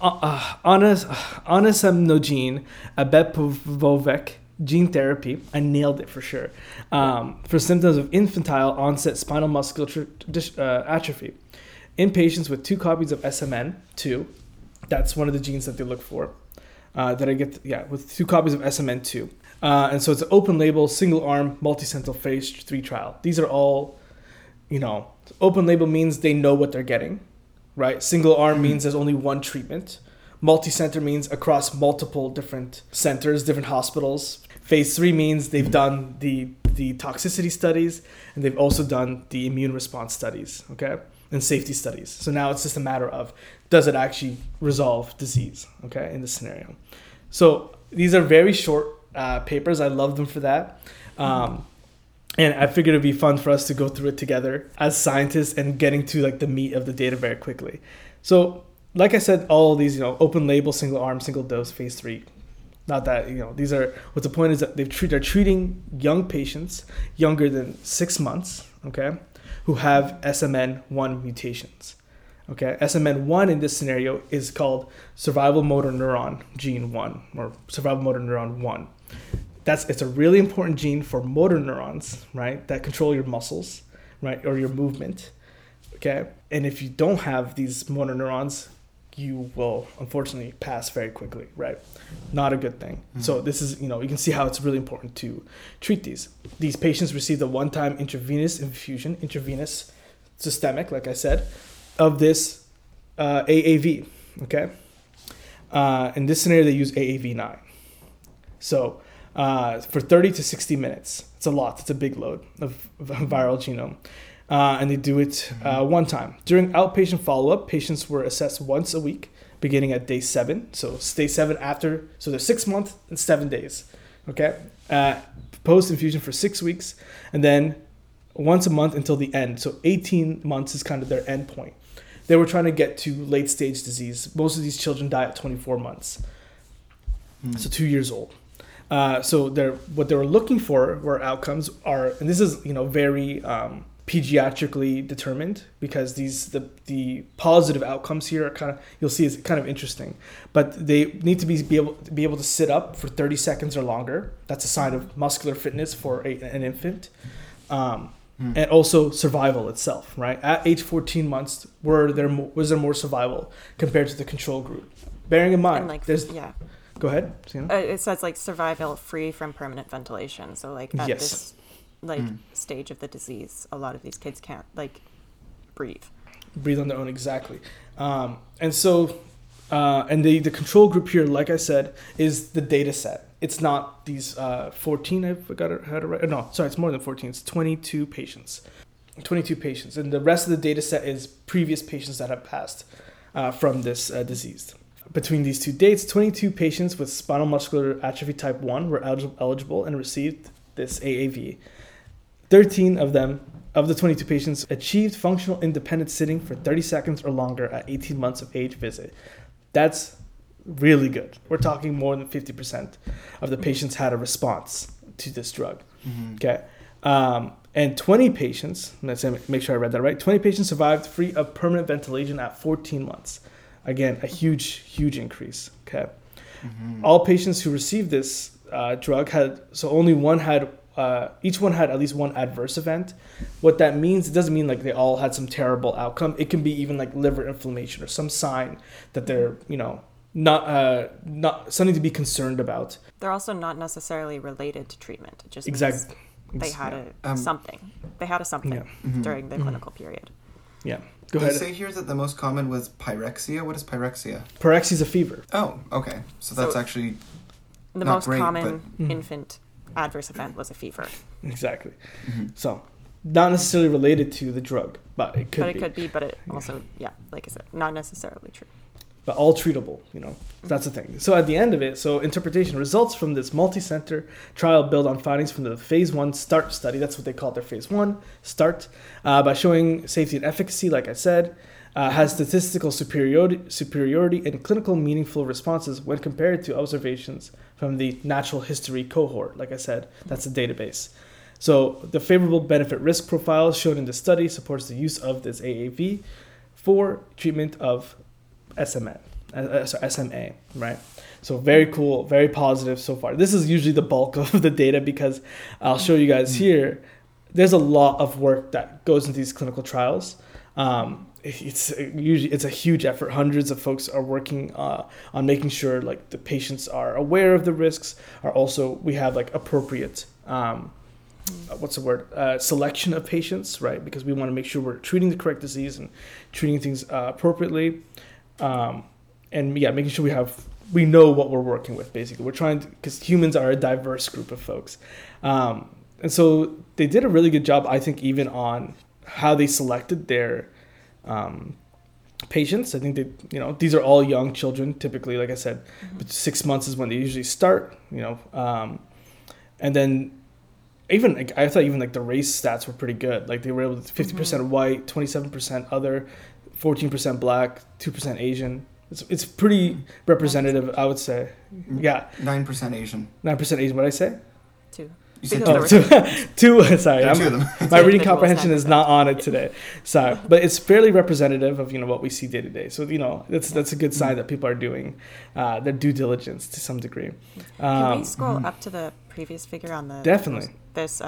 Onasemnogene abepvovec gene therapy. I nailed it for sure. For symptoms of infantile onset spinal muscular atrophy in patients with two copies of SMN2. That's one of the genes that they look for. With two copies of SMN2. And so it's an open-label, single-arm, multicenter phase 3 trial. These are all, open-label means they know what they're getting, right? Single-arm means there's only one treatment. Multicenter means across multiple different centers, different hospitals. Phase 3 means they've done the toxicity studies, and they've also done the immune response studies, okay, and safety studies. So now it's just a matter of, does it actually resolve disease, okay, in this scenario? So these are very short papers. I love them for that. And I figured it'd be fun for us to go through it together as scientists and getting to like the meat of the data very quickly. So like I said, all these, open label, single arm, single dose, phase 3. Not that, these are, what the point is that they're treating young patients younger than 6 months, okay, who have SMN1 mutations. Okay, SMN1 in this scenario is called survival motor neuron gene 1 or survival motor neuron 1. It's a really important gene for motor neurons, right, that control your muscles, right, or your movement, okay? And if you don't have these motor neurons, you will unfortunately pass very quickly, right? Not a good thing. Mm-hmm. So this is, you can see how it's really important to treat these. These patients receive a one-time intravenous infusion, intravenous systemic, like I said, of this AAV, okay? In this scenario, they use AAV9. So for 30 to 60 minutes, it's a lot. It's a big load of viral genome. And they do it one time. During outpatient follow-up, patients were assessed once a week, beginning at day 7. So it's day 7 after, so they're 6 months and 7 days, okay? Post-infusion for 6 weeks, and then once a month until the end. So 18 months is kind of their end point. They were trying to get to late stage disease. Most of these children die at 24 months. So 2 years old. So what they were looking for were outcomes are, and this is, very pediatrically determined, because the positive outcomes here are kind of, you'll see, is kind of interesting, but they need to be able to sit up for 30 seconds or longer. That's a sign of muscular fitness for an infant. And also survival itself, right? At age 14 months, was there more survival compared to the control group? Bearing in mind, Go ahead, Sienna. It says survival free from permanent ventilation. So at this stage of the disease, a lot of these kids can't breathe on their own, exactly. And so, and the control group here, like I said, is the data set. It's not these 14, I forgot how to write. No, sorry, it's more than 14. It's 22 patients. And the rest of the data set is previous patients that have passed from this disease. Between these 2 dates, 22 patients with spinal muscular atrophy type 1 were eligible and received this AAV. 13 of them, of the 22 patients, achieved functional independent sitting for 30 seconds or longer at 18 months of age visit. That's really good. We're talking more than 50% of the patients had a response to this drug. Mm-hmm. Okay. And 20 patients, let's make sure I read that right, 20 patients survived free of permanent ventilation at 14 months. Again, a huge, huge increase. Okay. Mm-hmm. All patients who received this drug each one had at least one adverse event. What that means, it doesn't mean they all had some terrible outcome. It can be even liver inflammation or some sign that they're, not something to be concerned about. They're also not necessarily related to treatment. It just exactly they had something yeah. mm-hmm. during the mm-hmm. clinical period. Yeah, go ahead. You say here that the most common was pyrexia. What is pyrexia? Pyrexia is a fever. Oh, okay. So that's actually the not most great, common but... infant adverse event was a fever. Exactly. Mm-hmm. So not necessarily related to the drug, but it could. But it could be. But it also, like I said, not necessarily true. But all treatable, that's the thing. So at the end of it, interpretation results from this multi-center trial build on findings from the phase 1 START study. That's what they call their phase 1 START, by showing safety and efficacy, like I said, has statistical superiority and clinical meaningful responses when compared to observations from the natural history cohort. Like I said, that's a database. So the favorable benefit risk profile shown in the study supports the use of this AAV for treatment of SMA, right? So very cool, very positive so far. This is usually the bulk of the data because I'll show you guys here. There's a lot of work that goes into these clinical trials. It's a huge effort. Hundreds of folks are working on making sure like the patients are aware of the risks. Are also we have like appropriate selection of patients, right? Because we want to make sure we're treating the correct disease and treating things appropriately. Making sure we know what we're working with. Basically, we're trying to, because humans are a diverse group of folks. And so they did a really good job, I think, even on how they selected their patients. I think these are all young children, typically, like I said, but 6 months is when they usually start, and then even like, I thought even like the race stats were pretty good. Like they were able to 50% white, 27% other, 14% black, 2% Asian. It's pretty representative, I would say. Yeah. 9% Asian. 9% Asian, what'd I say? 2. Two. Sorry, my reading comprehension is not on it today. Sorry, but it's fairly representative of what we see day to day. So that's a good sign that people are doing their due diligence to some degree. Can we scroll up to the previous figure on the this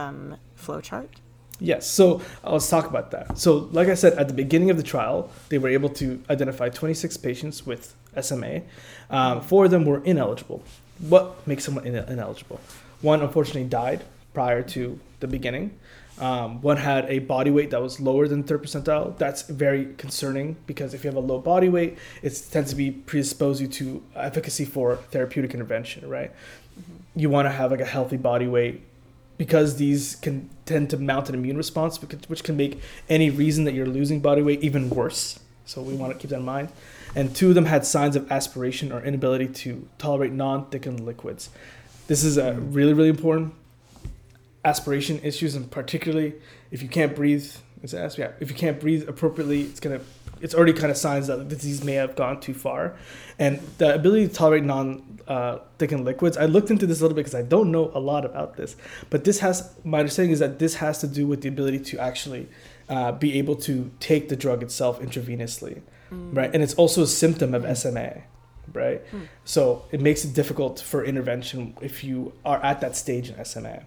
flow chart? Yes. So let's talk about that. So like I said, at the beginning of the trial, they were able to identify 26 patients with SMA. 4 of them were ineligible. What makes someone ineligible? 1 unfortunately died prior to the beginning. 1 had a body weight that was lower than 3rd percentile. That's very concerning because if you have a low body weight, it tends to be predispose you to efficacy for therapeutic intervention, right? Mm-hmm. You want to have like a healthy body weight because these can tend to mount an immune response, which can make any reason that you're losing body weight even worse. So we want to keep that in mind. And 2 of them had signs of aspiration or inability to tolerate non-thickened liquids. This is a really, really important aspiration issues, and particularly if you can't breathe, if you can't breathe appropriately, it's already kind of signs that the disease may have gone too far. And the ability to tolerate non-thickened liquids, I looked into this a little bit because I don't know a lot about this, but my understanding is that this has to do with the ability to actually be able to take the drug itself intravenously, right? And it's also a symptom of SMA. Right? So it makes it difficult for intervention if you are at that stage in SMA.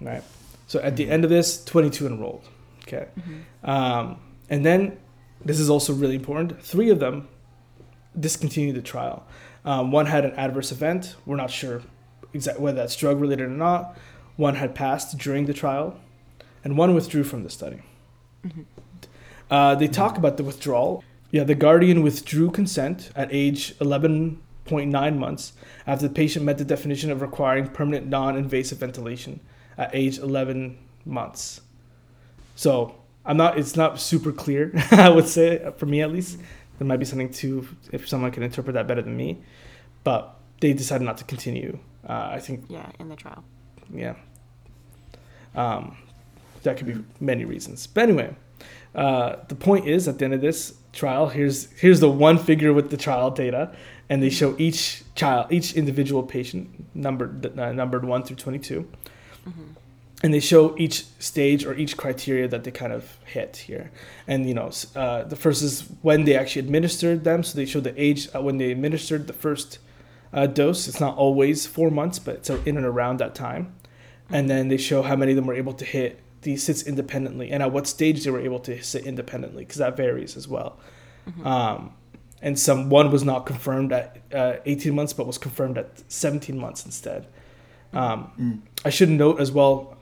Right? So at the end of this, 22 enrolled. Okay. And then this is also really important. 3 of them discontinued the trial. 1 had an adverse event. We're not sure whether that's drug related or not. 1 had passed during the trial, and 1 withdrew from the study. They talk about the withdrawal. Yeah, the guardian withdrew consent at age 11.9 months after the patient met the definition of requiring permanent non-invasive ventilation at age 11 months. So it's not super clear, I would say, for me at least. There might be something to, if someone can interpret that better than me. But they decided not to continue, I think. Yeah, in the trial. Yeah. That could be many reasons. But anyway, the point is, at the end of this trial, here's the one figure with the trial data, and they show each individual patient numbered 1 through 22, and they show each stage or each criteria that they kind of hit here. And the first is when they actually administered them, so they show the age when they administered the first dose. It's not always 4 months, but it's in and around that time. And then they show how many of them were able to hit these sits independently, and at what stage they were able to sit independently, because that varies as well. And 1 was not confirmed at 18 months, but was confirmed at 17 months instead. I should note as well,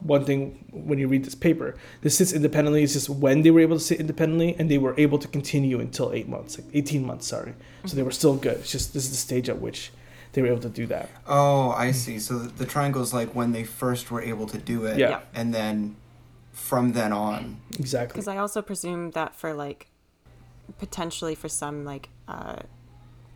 one thing when you read this paper, the sits independently is just when they were able to sit independently, and they were able to continue until 18 months, sorry. So they were still good. It's just, this is the stage at which they were able to do that. Oh, I see. So the triangle is like when they first were able to do it, and then from then on. Exactly. Because I also presume that for potentially for some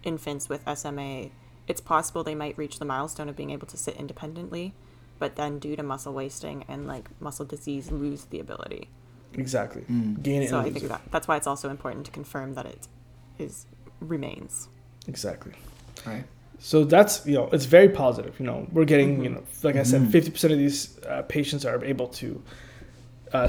infants with SMA, it's possible they might reach the milestone of being able to sit independently, but then due to muscle wasting and muscle disease, lose the ability. Exactly. Gain it. So I think that's why it's also important to confirm that it remains. Exactly. Right. So that's, you know, it's very positive. You know, we're getting, you know, like I said, 50% of these patients are able to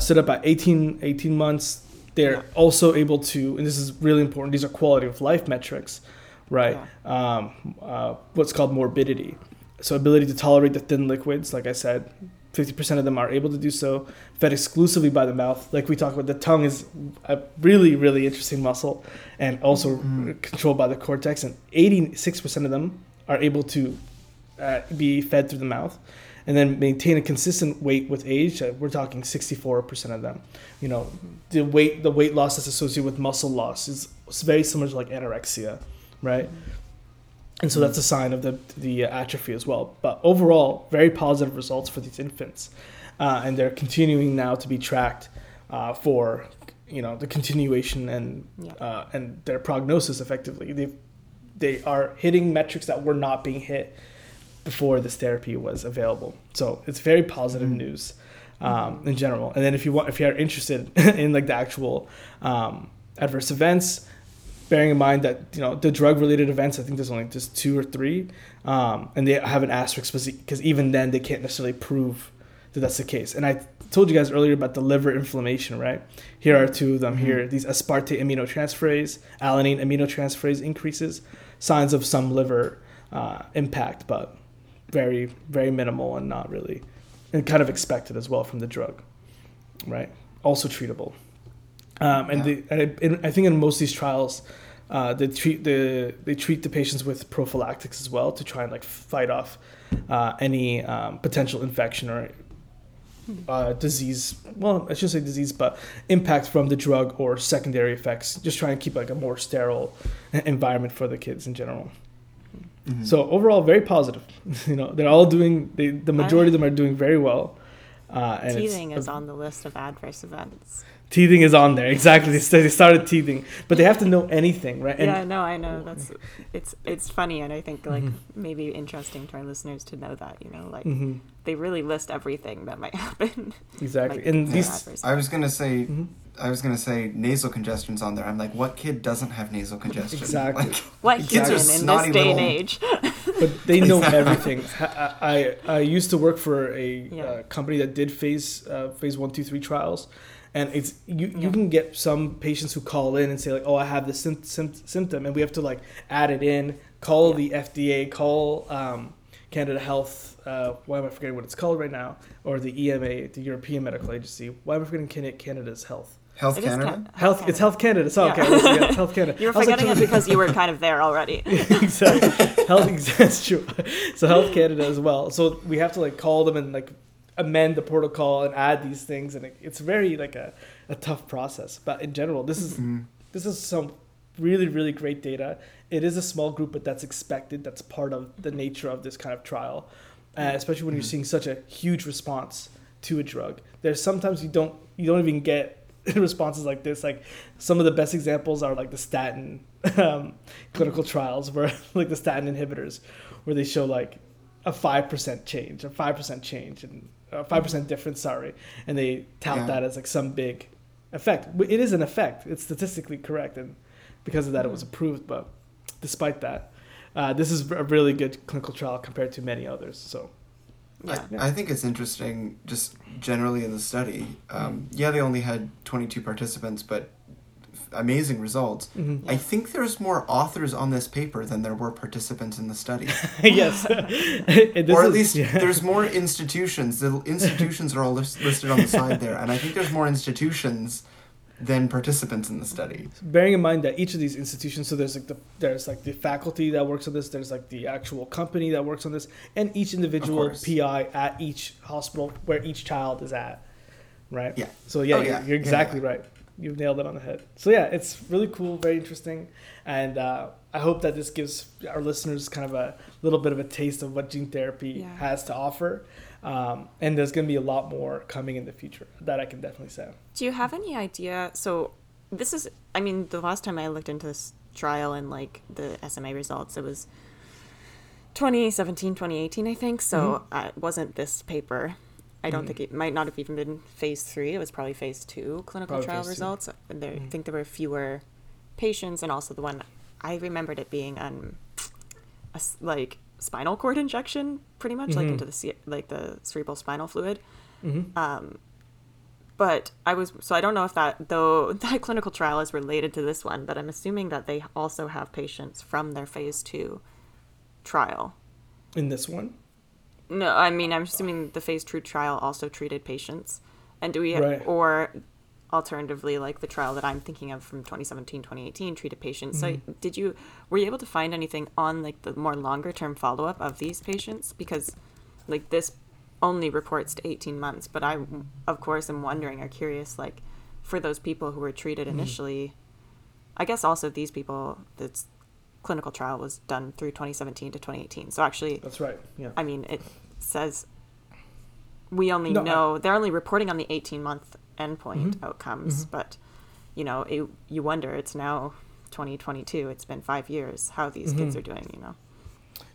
sit up at 18 months. They're also able to, and this is really important, these are quality of life metrics, right? Yeah. What's called morbidity. So ability to tolerate the thin liquids, like I said, 50% of them are able to do so, fed exclusively by the mouth. Like we talk about, the tongue is a really, really interesting muscle and also controlled by the cortex. And 86% of them are able to be fed through the mouth, and then maintain a consistent weight with age. We're talking 64% of them. You know, the weight loss that's associated with muscle loss is very similar to like anorexia, right? And so that's a sign of the atrophy as well. But overall, very positive results for these infants. And they're continuing now to be tracked for, you know, the continuation and their prognosis effectively. They are hitting metrics that were not being hit before this therapy was available. So it's very positive news in general. And then if you are interested in like the actual adverse events, bearing in mind that, you know, the drug-related events, I think there's only just 2 or 3, and they have an asterisk because even then they can't necessarily prove that that's the case. And I told you guys earlier about the liver inflammation, right? Here are 2 of them here. These aspartate aminotransferase, alanine aminotransferase increases, signs of some liver impact, but very, very minimal and not really, and kind of expected as well from the drug, right? Also treatable. I think in most of these trials, they treat the patients with prophylactics as well to try and like fight off any potential infection or disease. Well, I shouldn't say disease, but impact from the drug or secondary effects. Just try and keep like a more sterile environment for the kids in general. So overall, very positive. You know, they're all doing. The majority of them are doing very well. And teething is on the list of adverse events. Teething is on there, exactly. They started teething, but they have to know anything, right? And I know it's funny, and I think like maybe interesting to our listeners to know that, you know, like they really list everything that might happen. Exactly, like, and these. I was gonna say nasal congestion's on there. I'm like, what kid doesn't have nasal congestion? Exactly. Like, what kids in this day and age? But they know everything. I used to work for a company that did phase 1, 2, 3 trials, and it's you can get some patients who call in and say like, oh, I have this symptom, and we have to like add it in, call the FDA, call Canada Health. Why am I forgetting what it's called right now? Or the EMA, the European Medical Agency. Why am I forgetting Canada's Health? Health Canada? Health Canada. It's Health Canada. So, okay. It's Health Canada. You were forgetting it because you were kind of there already. Exactly. That's true. So Health Canada as well. So we have to like call them and like amend the protocol and add these things, and it's very like a tough process. But in general, this is some really, really great data. It is a small group, but that's expected. That's part of the nature of this kind of trial, especially when you're seeing such a huge response to a drug. There's sometimes you don't even get responses like this. Like some of the best examples are like the statin clinical trials, where like the statin inhibitors, where they show like a 5% change, a 5% change, and a 5% difference. Sorry, and they tout that as like some big effect. It is an effect. It's statistically correct, and because of that, it was approved. But despite that, this is a really good clinical trial compared to many others. So. I think it's interesting just generally in the study. They only had 22 participants, but amazing results. I think there's more authors on this paper than there were participants in the study. Yes. Or at least there's more institutions. The institutions are all listed on the side there, and I think there's more institutions than participants in the study. Bearing in mind that each of these institutions, so there's like the faculty that works on this, there's like the actual company that works on this, and each individual PI at each hospital where each child is at, right? Yeah. So you're exactly right. You've nailed it on the head. So it's really cool, very interesting, and I hope that this gives our listeners kind of a little bit of a taste of what gene therapy has to offer. And there's going to be a lot more coming in the future that I can definitely say. Do you have any idea? So this is, I mean, the last time I looked into this trial and like the SMA results, it was 2017, 2018, I think. So it wasn't this paper. I don't think it might not have even been phase 3. It was probably phase 2 clinical trial results. And there, I think there were fewer patients. And also the one I remembered it being a, like spinal cord injection, pretty much, mm-hmm. like into the cerebral spinal fluid. Mm-hmm. But I don't know if that clinical trial is related to this one, but I'm assuming that they also have patients from their phase 2 trial. In this one? No, I mean, I'm assuming the phase 2 trial also treated patients. And do we, right. or alternatively, like the trial that I'm thinking of from 2017, 2018 treated patients. Mm-hmm. So were you able to find anything on like the more longer term follow-up of these patients? Because like this only reports to 18 months, but I, of course, am wondering or curious, like, for those people who were treated initially, I guess also these people, this clinical trial was done through 2017 to 2018. So actually, that's right. Yeah. I mean, it says we only they're only reporting on the 18-month endpoint mm-hmm. outcomes, mm-hmm. but, you know, you wonder, it's now 2022, it's been 5 years, how these mm-hmm. kids are doing, you know?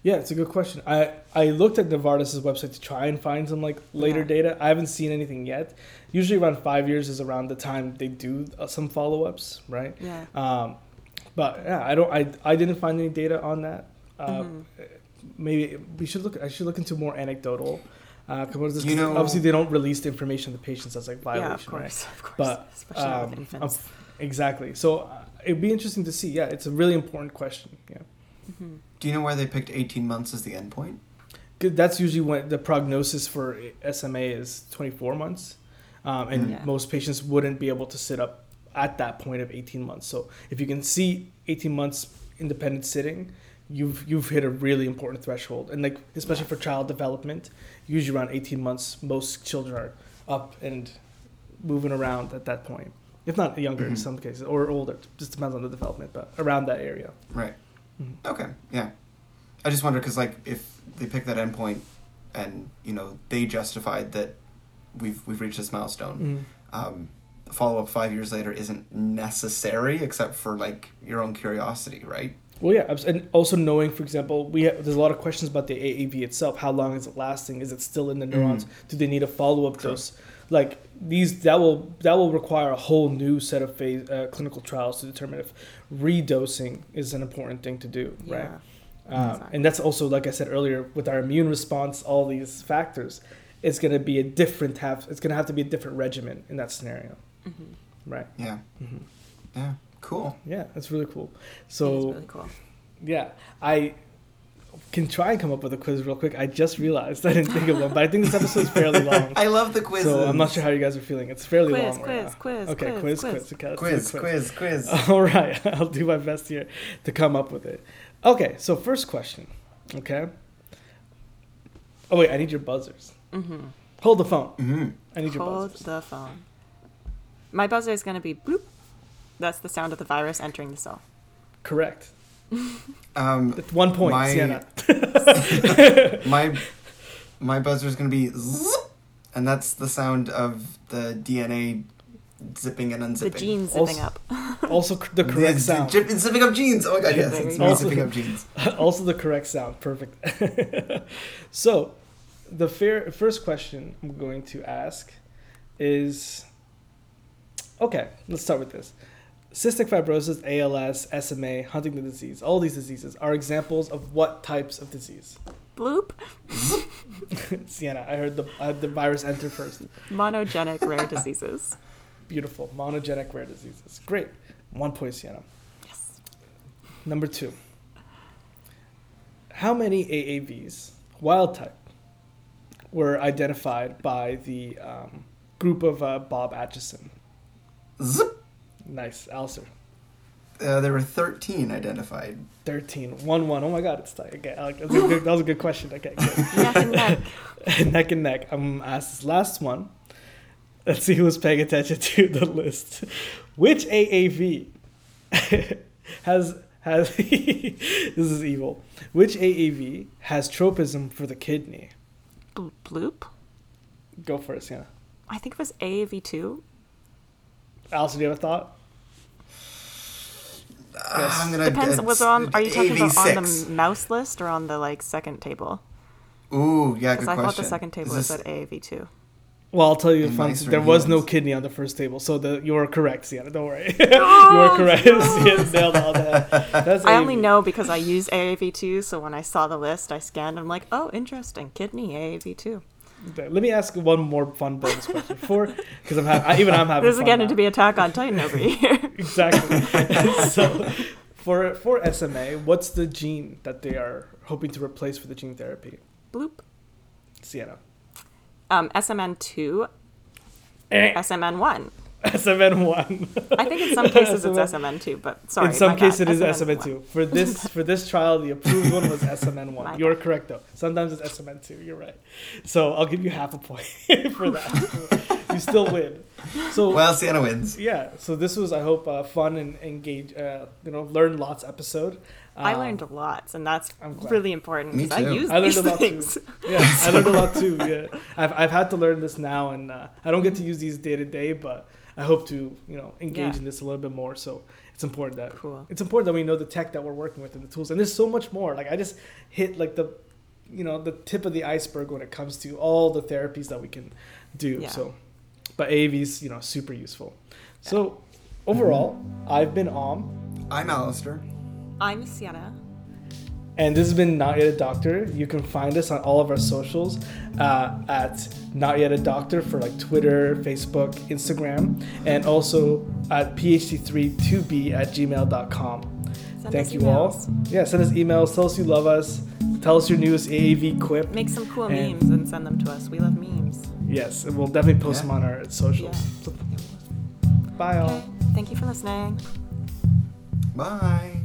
Yeah, it's a good question. I looked at Novartis' website to try and find some like later data. I haven't seen anything yet. Usually around 5 years is around the time they do some follow-ups, right? Yeah. But yeah, I didn't find any data on that. Maybe we should look. I should look into more anecdotal. Obviously they don't release the information to the patients as like violation, of course. But especially with infants. Exactly. So it'd be interesting to see. Yeah, it's a really important question. Yeah. Mm-hmm. Do you know why they picked 18 months as the endpoint? That's usually when the prognosis for SMA is 24 months. Most patients wouldn't be able to sit up at that point of 18 months. So if you can see 18 months independent sitting, you've hit a really important threshold. And like especially for child development, usually around 18 months, most children are up and moving around at that point. If not younger in some cases, or older. It just depends on the development, but around that area. Right. Okay, yeah. I just wonder because, like, if they pick that endpoint, and you know they justified that we've reached this milestone, the follow-up 5 years later isn't necessary except for like your own curiosity, right? Well, yeah, and also knowing, for example, there's a lot of questions about the AAV itself. How long is it lasting? Is it still in the neurons? Do they need a follow-up dose? Like these, that will require a whole new set of clinical trials to determine if redosing is an important thing to do, right? Exactly. And that's also, like I said earlier, with our immune response, all these factors, it's going to be a different It's going to have to be a different regimen in that scenario, right? Yeah. Mm-hmm. Yeah. Cool. Yeah, that's really cool. So. That's really cool. Yeah, I can try and come up with a quiz real quick. I just realized I didn't think of one, but I think this episode is fairly long. I love the quiz. So I'm not sure how you guys are feeling. It's fairly long right now. Quiz. All right, I'll do my best here to come up with it. Okay, so first question. Okay. Oh wait, I need your buzzers. Mm-hmm. Hold the phone. Mm-hmm. I need your buzzers. Hold the phone. My buzzer is going to be bloop. That's the sound of the virus entering the cell. Correct. 1 point, Sienna. my buzzer is going to be zzzp, and that's the sound of the DNA zipping and unzipping. The genes zipping up. Also the correct sound. Zipping up genes. Oh my God, yes. Zipping up genes. Also the correct sound. Perfect. So the first question I'm going to ask is, okay, let's start with this. Cystic fibrosis, ALS, SMA, Huntington's disease, all these diseases are examples of what types of disease? Bloop. Sienna, I heard the virus enter first. Monogenic rare diseases. Beautiful. Monogenic rare diseases. Great. 1 point, Sienna. Yes. Number 2. How many AAVs, wild type, were identified by the group of Bob Atchison? Zip. Nice, Alistair. There were 13 identified. 13. 1-1. Oh my God, it's tight. Okay, that was a good question. Okay, good. Neck and neck. Neck and neck. I'm going to ask this last one. Let's see who was paying attention to the list. Which AAV has this is evil. Which AAV has tropism for the kidney? Bloop. Go for it, Sienna. I think it was AAV2. Alice, do you have a thought? Yes. Depends. Are you talking AAV6. About on the mouse list or on the second table? Ooh, yeah, good question. Because I thought the second table was at AAV2. Well, I'll tell you the fun. There was no kidney on the first table, so you were correct, Sienna. Don't worry, you were correct. Sienna nailed all that. That's I only know because I use AAV2. So when I saw the list, I scanned. I'm like, oh, interesting, kidney AAV2. Okay, let me ask one more fun bonus question because I'm having. This is getting to be Attack on Titan over here. Exactly. So for SMA, what's the gene that they are hoping to replace for the gene therapy? Bloop. Sienna. SMN2, SMN1. SMN1. I think in some cases it's SMN2, but sorry. In some cases it is SMN2. For this trial, the approved one was SMN1. You're correct, though. Sometimes it's SMN2. You're right. So I'll give you half a point for that. You still win. So well, Sienna wins. Yeah. So this was, I hope, fun and engage. Learn lots episode. I learned a lot, and that's really important because I use these things. Yeah, I learned a lot too. Yeah, I've had to learn this now, and I don't get to use these day to day, but I hope to engage in this a little bit more. So it's important that we know the tech that we're working with and the tools, and there's so much more. Like I just hit the tip of the iceberg when it comes to all the therapies that we can do. Yeah. So, but AAV's super useful. Yeah. So overall, I've been Om. I'm Alistair. I'm Sienna. And this has been Not Yet a Doctor. You can find us on all of our socials at Not Yet a Doctor for Twitter, Facebook, Instagram, and also at phd32b@gmail.com. Thank you all. Yeah, send us emails. Tell us you love us. Tell us your newest AAV quip. Make some cool memes and send them to us. We love memes. Yes, and we'll definitely post them on our socials. Yeah. Bye all. Thank you for listening. Bye.